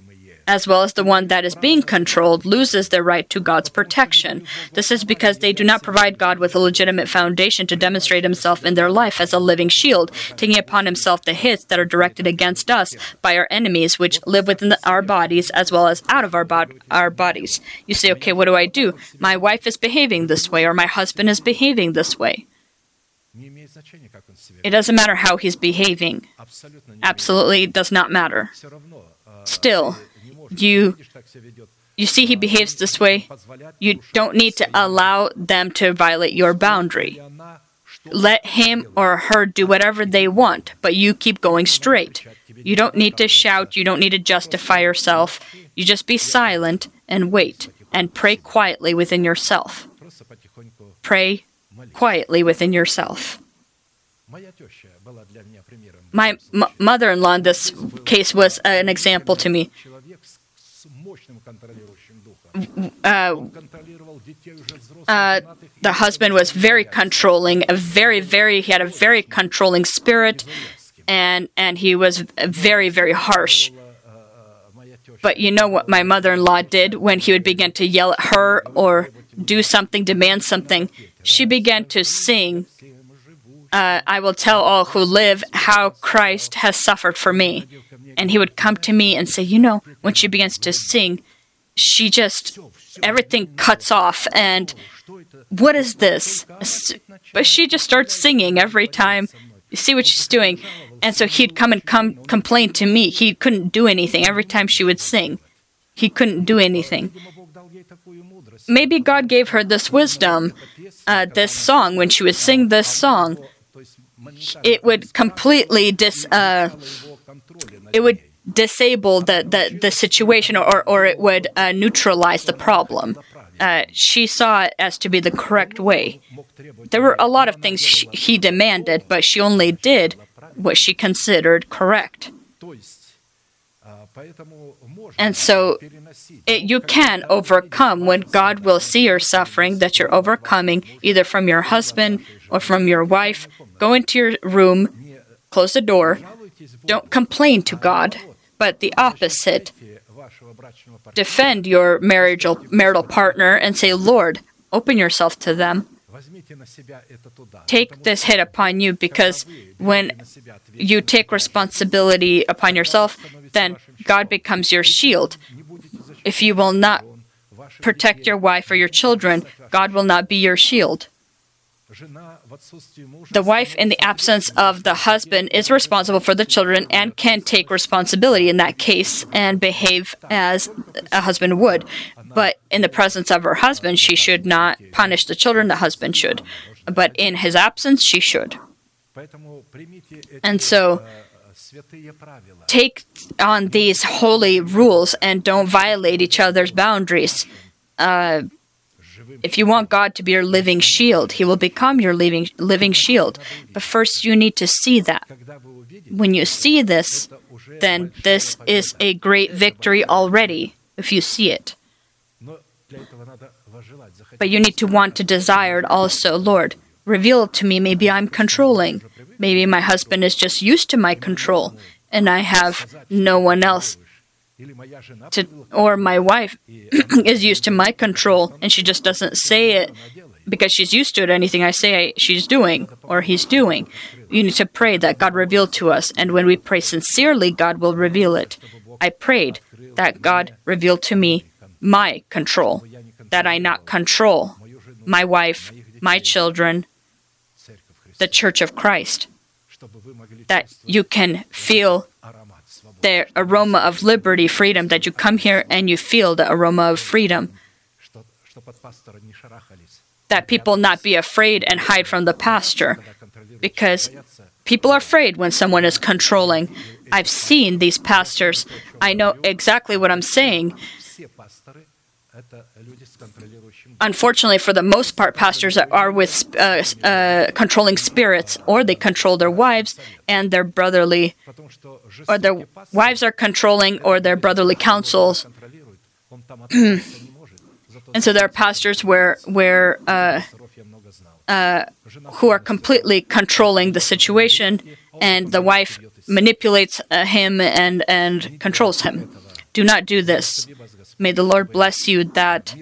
as well as the one that is being controlled, loses their right to God's protection. This is because they do not provide God with a legitimate foundation to demonstrate Himself in their life as a living shield, taking upon Himself the hits that are directed against us by our enemies, which live within the, our bodies as well as out of our, bo- our bodies. You say, okay, what do I do? My wife is behaving this way, or my husband is behaving this way. It doesn't matter how he's behaving. Absolutely, it does not matter. Still, You, you see he behaves this way. You don't need to allow them to violate your boundary. Let him or her do whatever they want, but you keep going straight. You don't need to shout. You don't need to justify yourself. You just be silent and wait and pray quietly within yourself. Pray quietly within yourself. My m- mother-in-law in this case was an example to me. Uh, uh, the husband was very controlling, a very, very, he had a very controlling spirit, and, and he was very, very harsh. But you know what my mother-in-law did when he would begin to yell at her or do something, demand something? She began to sing, uh, I will tell all who live how Christ has suffered for me. And he would come to me and say, you know, when she begins to sing, she just, everything cuts off, and what is this? But she just starts singing every time. You see what she's doing. And so he'd come and come complain to me. He couldn't do anything every time she would sing. He couldn't do anything. Maybe God gave her this wisdom, uh, this song. When she would sing this song, it would completely dis... Uh, It would disable the, the, the situation, or, or it would uh, neutralize the problem. Uh, she saw it as to be the correct way. There were a lot of things she, he demanded, but she only did what she considered correct. And so it, you can overcome when God will see your suffering that you're overcoming, either from your husband or from your wife. Go into your room, close the door. Don't complain to God, but the opposite. Defend your marital, marital partner and say, Lord, open yourself to them. Take this hit upon you, because when you take responsibility upon yourself, then God becomes your shield. If you will not protect your wife or your children, God will not be your shield. The wife, in the absence of the husband, is responsible for the children and can take responsibility in that case and behave as a husband would. But in the presence of her husband, she should not punish the children, the husband should. But in his absence, she should. And so, take on these holy rules and don't violate each other's boundaries. Uh, If you want God to be your living shield, He will become your living living shield. But first you need to see that. When you see this, then this is a great victory already, if you see it. But you need to want to desire it also. Lord, reveal it to me. Maybe I'm controlling. Maybe my husband is just used to my control and I have no one else. To, or my wife is used to my control and she just doesn't say it because she's used to it. Anything I say she's doing or he's doing. You need to pray that God reveal to us, and when we pray sincerely, God will reveal it. I prayed that God revealed to me my control, that I not control my wife, my children, the Church of Christ, that you can feel the aroma of liberty, freedom, that you come here and you feel the aroma of freedom, that people not be afraid and hide from the pastor, because people are afraid when someone is controlling. I've seen these pastors. I know exactly what I'm saying. Unfortunately, for the most part, pastors are with uh, uh, controlling spirits, or they control their wives and their brotherly, or their wives are controlling, or their brotherly counsels. And so there are pastors where where uh, uh, who are completely controlling the situation, and the wife manipulates uh, him and and controls him. Do not do this. May the Lord bless you that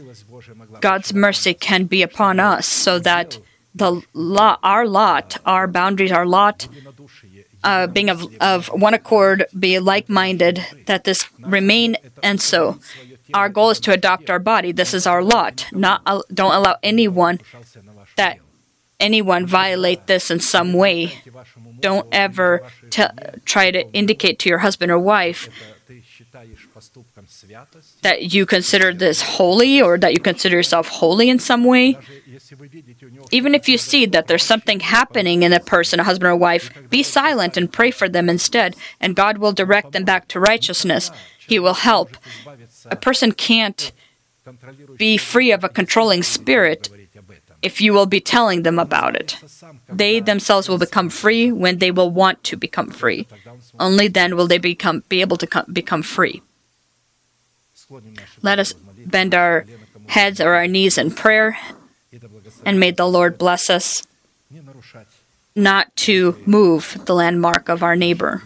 God's mercy can be upon us, so that the law, our lot, our boundaries, our lot, uh, being of, of one accord, be like-minded, that this remain. And so our goal is to adopt our body. This is our lot. Not don't allow anyone that anyone violate this in some way. Don't ever t- try to indicate to your husband or wife that you consider this holy, or that you consider yourself holy in some way. Even if you see that there's something happening in a person, a husband or wife, be silent and pray for them instead, and God will direct them back to righteousness. He will help. A person can't be free of a controlling spirit if you will be telling them about it. They themselves will become free when they will want to become free. Only then will they become be able to come, become free. Let us bend our heads or our knees in prayer, and may the Lord bless us not to move the landmark of our neighbor,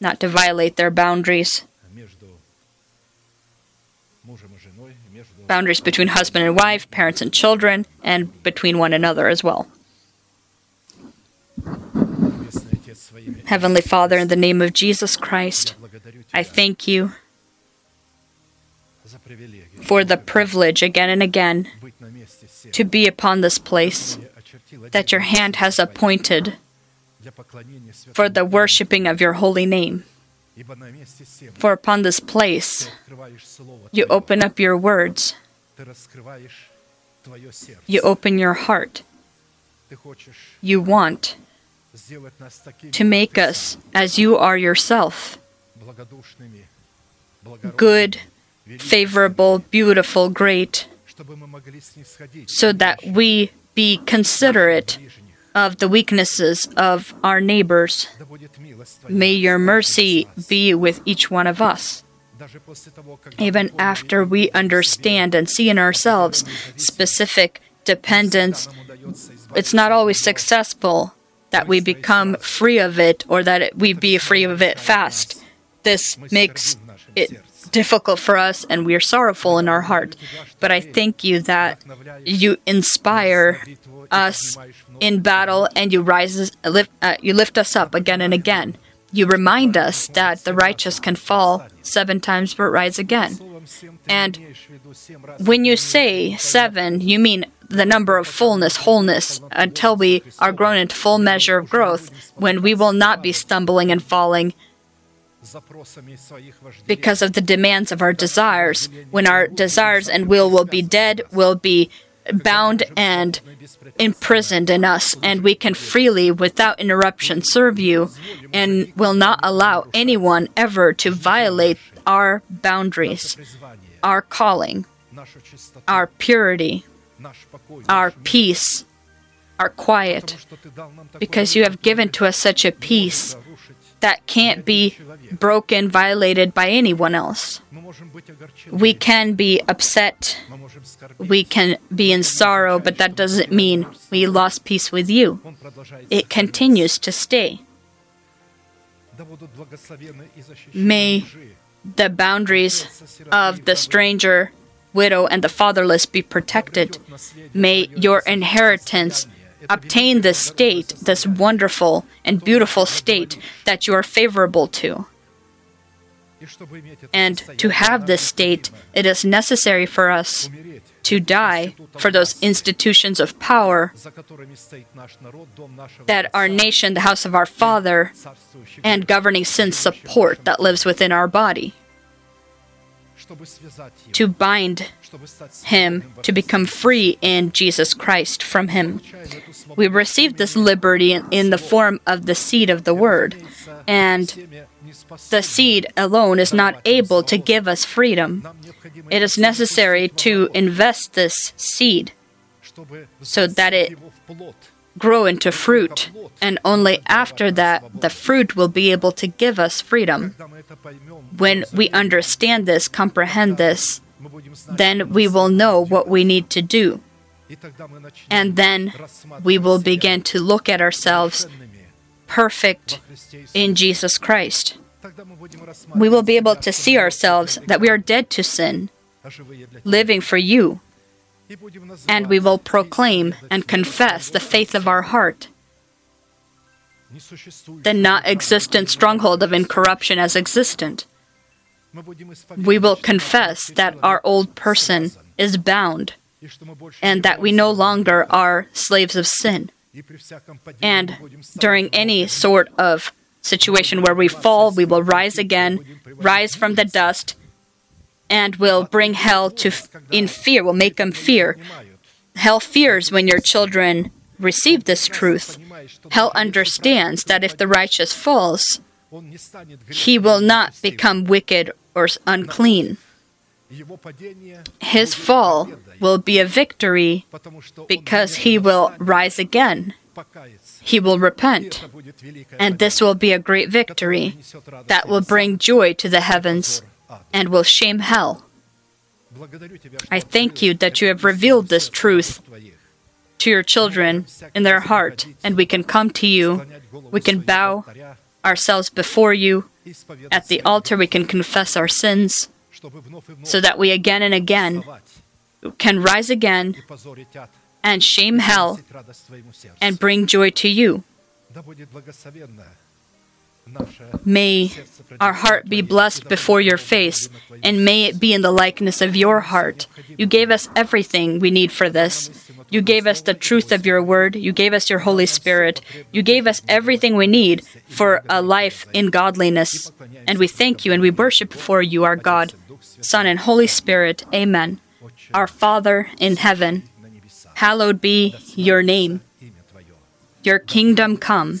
not to violate their boundaries, boundaries between husband and wife, parents and children, and between one another as well. Heavenly Father, in the name of Jesus Christ, I thank you for the privilege again and again to be upon this place that your hand has appointed for the worshiping of your holy name. For upon this place, you open up your words, you open your heart. You want to make us, as you are yourself, good, favorable, beautiful, great, so that we be considerate of the weaknesses of our neighbors. May your mercy be with each one of us. Even after we understand and see in ourselves specific dependence, it's not always successful that we become free of it, or that it, we be free of it fast. This makes it difficult for us, and we are sorrowful in our heart. But I thank you that you inspire us in battle, and you rise, lift, uh, you lift us up again and again. You remind us that the righteous can fall seven times but rise again. And when you say seven, you mean the number of fullness, wholeness, until we are grown into full measure of growth, when we will not be stumbling and falling because of the demands of our desires, when our desires and will will be dead, will be bound and imprisoned in us, and we can freely, without interruption, serve you, and will not allow anyone ever to violate our boundaries, our calling, our purity, our peace, our quiet, because you have given to us such a peace that can't be broken, violated by anyone else. We can be upset, we can be in sorrow, but that doesn't mean we lost peace with you. It continues to stay. May the boundaries of the stranger, widow, and the fatherless be protected. May your inheritance obtain this state, this wonderful and beautiful state that you are favorable to. And to have this state, it is necessary for us to die for those institutions of power that our nation, the house of our Father, and governing sin support that lives within our body. To bind him, to become free in Jesus Christ from him. We received this liberty in, in the form of the seed of the Word, and the seed alone is not able to give us freedom. It is necessary to invest this seed so that it grow into fruit, and only after that the fruit will be able to give us freedom. When we understand this, comprehend this, then we will know what we need to do. And then we will begin to look at ourselves perfect in Jesus Christ. We will be able to see ourselves that we are dead to sin, living for you. And we will proclaim and confess the faith of our heart, the non-existent stronghold of incorruption as existent. We will confess that our old person is bound and that we no longer are slaves of sin. And during any sort of situation where we fall, we will rise again, rise from the dust, and will bring hell to f in fear, will make them fear. Hell fears when your children receive this truth. Hell understands that if the righteous falls, he will not become wicked or unclean. His fall will be a victory because he will rise again. He will repent, and this will be a great victory that will bring joy to the heavens and will shame hell. I thank you that you have revealed this truth to your children in their heart, and we can come to you, we can bow ourselves before you at the altar, we can confess our sins, so that we again and again can rise again and shame hell and bring joy to you. May our heart be blessed before your face, and may it be in the likeness of your heart. You gave us everything we need for this. You gave us the truth of your word. You gave us your Holy Spirit. You gave us everything we need for a life in godliness. And we thank you and we worship before you, our God, Son, and Holy Spirit. Amen. Our Father in heaven, hallowed be your name. Your kingdom come.